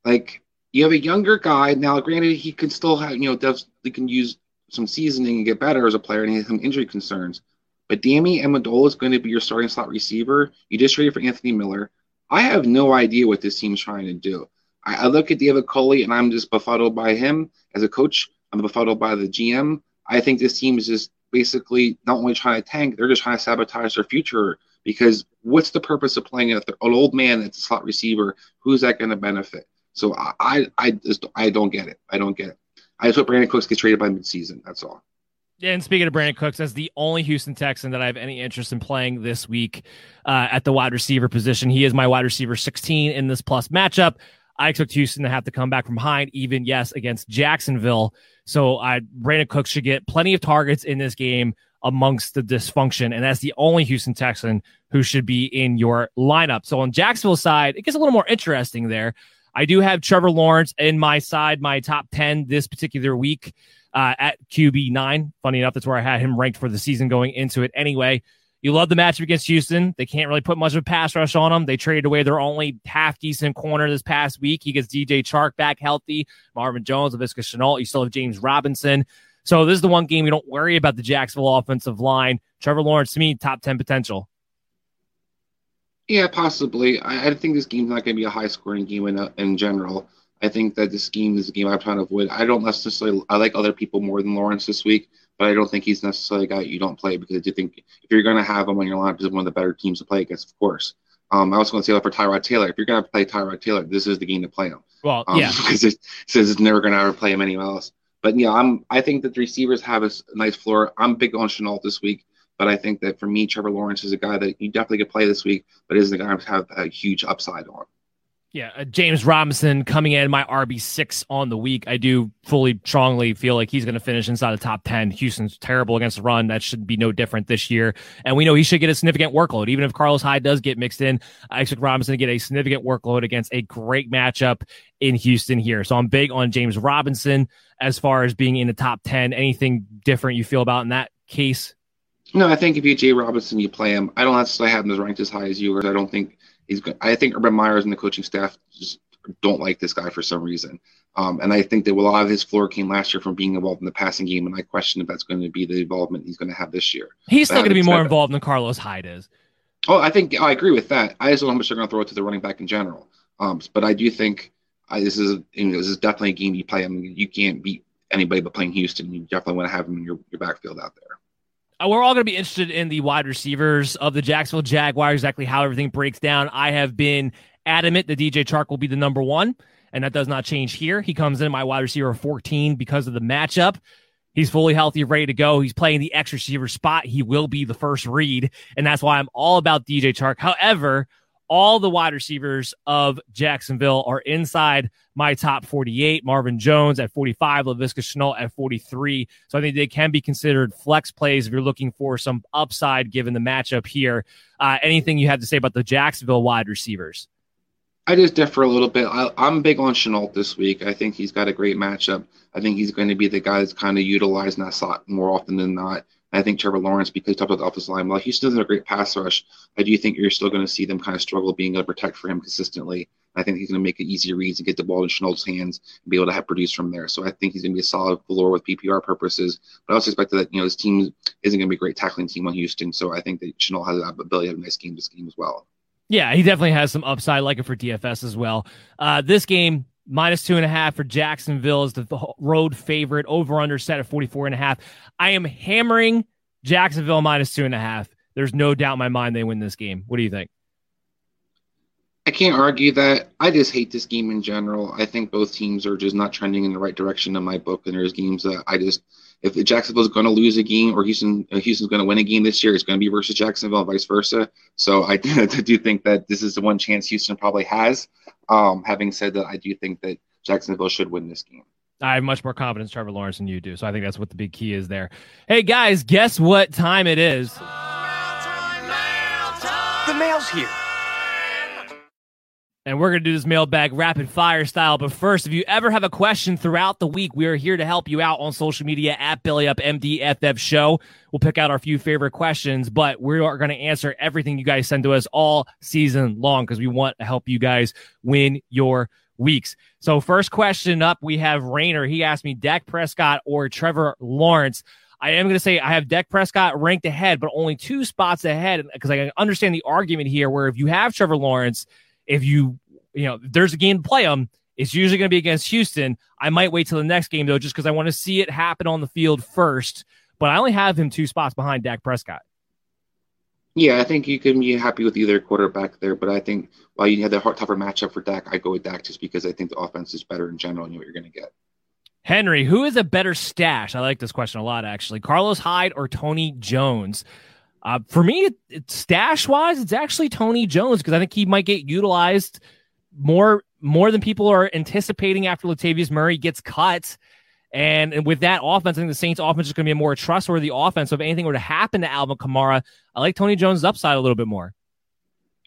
Like, you have a younger guy. Now, granted, he can still have, you know, def- he can use some seasoning and get better as a player, and he has some injury concerns. But Danny Amendola is going to be your starting slot receiver. You just traded for Anthony Miller. I have no idea what this team's trying to do. I, I look at David Culley, and I'm just befuddled by him as a coach. I'm befuddled by the G M. I think this team is just basically not only trying to tank, they're just trying to sabotage their future. Because what's the purpose of playing an old man that's a slot receiver? Who's that going to benefit? So I, I, I just I don't get it. I don't get it. I just hope Brandon Cooks gets traded by midseason. That's all. Yeah, and speaking of Brandon Cooks, as the only Houston Texan that I have any interest in playing this week uh, at the wide receiver position, he is my wide receiver sixteen in this plus matchup. I expect Houston to have to come back from behind, even, yes, against Jacksonville. So I Brandon Cooks should get plenty of targets in this game amongst the dysfunction, and that's the only Houston Texan who should be in your lineup. So on Jacksonville's side, it gets a little more interesting there. I do have Trevor Lawrence in my side, my top ten this particular week uh, at Q B nine. Funny enough, that's where I had him ranked for the season going into it anyway. You love the matchup against Houston. They can't really put much of a pass rush on them. They traded away their only half-decent corner this past week. He gets D J Chark back healthy. Marvin Jones, LaVisca Chenault. You still have James Robinson. So this is the one game we don't worry about the Jacksonville offensive line. Trevor Lawrence, to me, top ten potential. Yeah, possibly. I, I think this game's not going to be a high-scoring game in, uh, in general. I think that this game is a game I'm trying to avoid. I don't necessarily – I like other people more than Lawrence this week, but I don't think he's necessarily a guy you don't play because I do think if you're going to have him on your lineup, he's one of the better teams to play against, of course. Um, I was going to say that for Tyrod Taylor. If you're going to play Tyrod Taylor, this is the game to play him. Well, um, yeah. Because it says it's never going to ever play him anywhere else. But, yeah, I'm, I think that the receivers have a nice floor. I'm big on Chenault this week, but I think that for me, Trevor Lawrence is a guy that you definitely could play this week, but isn't a guy to have a huge upside on. Yeah, uh, James Robinson coming in, my R B six on the week. I do fully, strongly feel like he's going to finish inside the top ten. Houston's terrible against the run. That should be no different this year. And we know he should get a significant workload. Even if Carlos Hyde does get mixed in, I expect Robinson to get a significant workload against a great matchup in Houston here. So I'm big on James Robinson as far as being in the top ten. Anything different you feel about in that case? No, I think if you Jay Robinson, you play him. I don't necessarily have him as ranked as high as you, or I don't think he's good. I think Urban Meyer's and the coaching staff just don't like this guy for some reason. Um, and I think that a lot of his floor came last year from being involved in the passing game, and I question if that's going to be the involvement he's going to have this year. He's but still going to be more involved than Carlos Hyde is. Oh, I think I agree with that. I just don't know how much they're going to throw it to the running back in general. Um, but I do think I, this is you know, this is definitely a game you play. I mean, you can't beat anybody but playing Houston. You definitely want to have him in your, your backfield out there. We're all going to be interested in the wide receivers of the Jacksonville Jaguars, exactly how everything breaks down. I have been adamant that D J Chark will be the number one, and that does not change here. He comes in my wide receiver fourteen because of the matchup. He's fully healthy, ready to go. He's playing the X receiver spot. He will be the first read, and that's why I'm all about D J Chark. However, all the wide receivers of Jacksonville are inside my top forty-eight. Marvin Jones at forty-five, Laviska Shenault at forty-three. So I think they can be considered flex plays if you're looking for some upside given the matchup here. Uh, anything you have to say about the Jacksonville wide receivers? I just differ a little bit. I, I'm big on Shenault this week. I think he's got a great matchup. I think he's going to be the guy that's kind of utilizing that slot more often than not. I think Trevor Lawrence, because he talked about the offensive line, while Houston doesn't have a great pass rush, I do think you're still going to see them kind of struggle being able to protect for him consistently. I think he's going to make it easy reads and get the ball in Chenault's hands and be able to have produce from there. So I think he's going to be a solid floor with P P R purposes. But I also expect that, you know, this team isn't going to be a great tackling team on Houston. So I think that Shenault has the ability to have a nice game this game as well. Yeah, he definitely has some upside. I like it for D F S as well. Uh, this game, Minus two and a half for Jacksonville is the road favorite. Over under set at forty-four and a half. I am hammering Jacksonville minus two and a half. There's no doubt in my mind they win this game. What do you think? I can't argue that. I just hate this game in general. I think both teams are just not trending in the right direction in my book. And there's games that I just, if Jacksonville's going to lose a game or Houston, Houston's going to win a game this year, it's going to be versus Jacksonville and vice versa. So I do think that this is the one chance Houston probably has. Um, having said that, I do think that Jacksonville should win this game. I have much more confidence in Trevor Lawrence than you do, so I think that's what the big key is there. Hey, guys, guess what time it is? Mail time, mail time. The mail's here. And we're going to do this mailbag rapid fire style. But first, if you ever have a question throughout the week, we are here to help you out on social media at BellyUpMDFF Show. We'll pick out our few favorite questions, but we are going to answer everything you guys send to us all season long because we want to help you guys win your weeks. So first question up, we have Rainer. He asked me Dak Prescott or Trevor Lawrence. I am going to say I have Dak Prescott ranked ahead, but only two spots ahead because I understand the argument here where if you have Trevor Lawrence, If you, you know, if there's a game to play them, it's usually going to be against Houston. I might wait till the next game, though, just because I want to see it happen on the field first. But I only have him two spots behind Dak Prescott. Yeah, I think you can be happy with either quarterback there. But I think while you had the hard, tougher matchup for Dak, I go with Dak just because I think the offense is better in general and you know what you're going to get. Henry, who is a better stash? I like this question a lot, actually. Carlos Hyde or Tony Jones? Uh, for me, it, it, stash-wise, it's actually Tony Jones because I think he might get utilized more more than people are anticipating after Latavius Murray gets cut. And, and with that offense, I think the Saints' offense is going to be a more trustworthy offense. So if anything were to happen to Alvin Kamara, I like Tony Jones' upside a little bit more.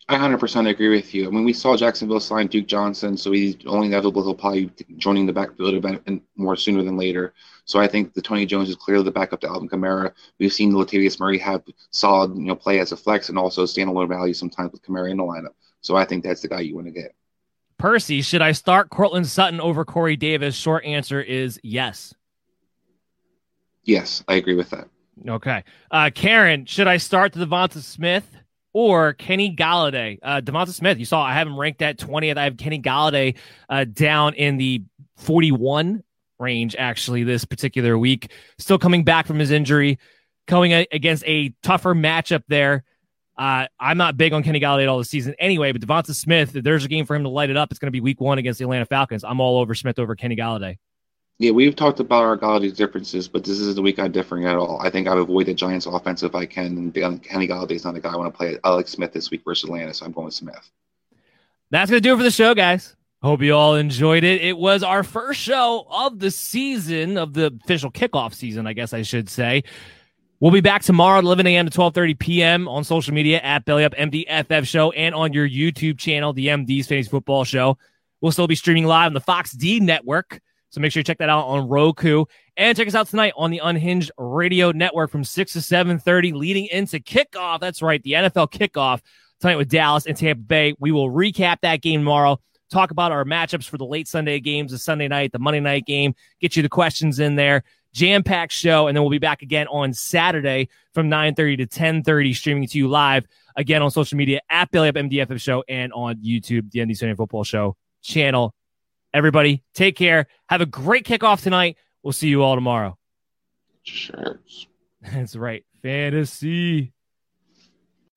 I one hundred percent agree with you. I mean, we saw Jacksonville sign Duke Johnson, so he's only inevitable he'll probably be joining the backfield event more sooner than later. So I think the Tony Jones is clearly the backup to Alvin Kamara. We've seen Latavius Murray have solid, you know, play as a flex and also standalone value sometimes with Kamara in the lineup. So I think that's the guy you want to get. Percy, should I start Courtland Sutton over Corey Davis? Short answer is yes. Yes, I agree with that. Okay. Uh, Karen, should I start the Devonta Smith or Kenny Galladay? Uh, Devonta Smith, you saw I have him ranked at twentieth. I have Kenny Galladay uh, down in the forty-one range, actually, this particular week. Still coming back from his injury, going a- against a tougher matchup there. Uh, I'm not big on Kenny Galladay at all this season anyway, but Devonta Smith, if there's a game for him to light it up, it's going to be week one against the Atlanta Falcons. I'm all over Smith over Kenny Galladay. Yeah, we've talked about our Galladay differences, but this isn't the week I'm differing at all. I think I've avoided the Giants offense if I can, and Kenny Galladay is not the guy I want to play. I like Smith this week versus Atlanta, so I'm going with Smith. That's going to do it for the show, guys. Hope you all enjoyed it. It was our first show of the season, of the official kickoff season, I guess I should say. We'll be back tomorrow at eleven a.m. to twelve thirty p.m. on social media at BellyUpMDFF Show and on your YouTube channel, the M D's Fantasy Football Show. We'll still be streaming live on the Fox D Network. So make sure you check that out on Roku. And check us out tonight on the Unhinged Radio Network from six to seven thirty, leading into kickoff. That's right, the N F L kickoff tonight with Dallas and Tampa Bay. We will recap that game tomorrow, talk about our matchups for the late Sunday games, the Sunday night, the Monday night game, get you the questions in there. Jam-packed show, and then we'll be back again on Saturday from nine thirty to ten thirty, streaming to you live again on social media at BellyUp M D F F Show and on YouTube, the M D's Fantasy Football Show channel. Everybody, take care. Have a great kickoff tonight. We'll see you all tomorrow. Sure. That's right. Fantasy.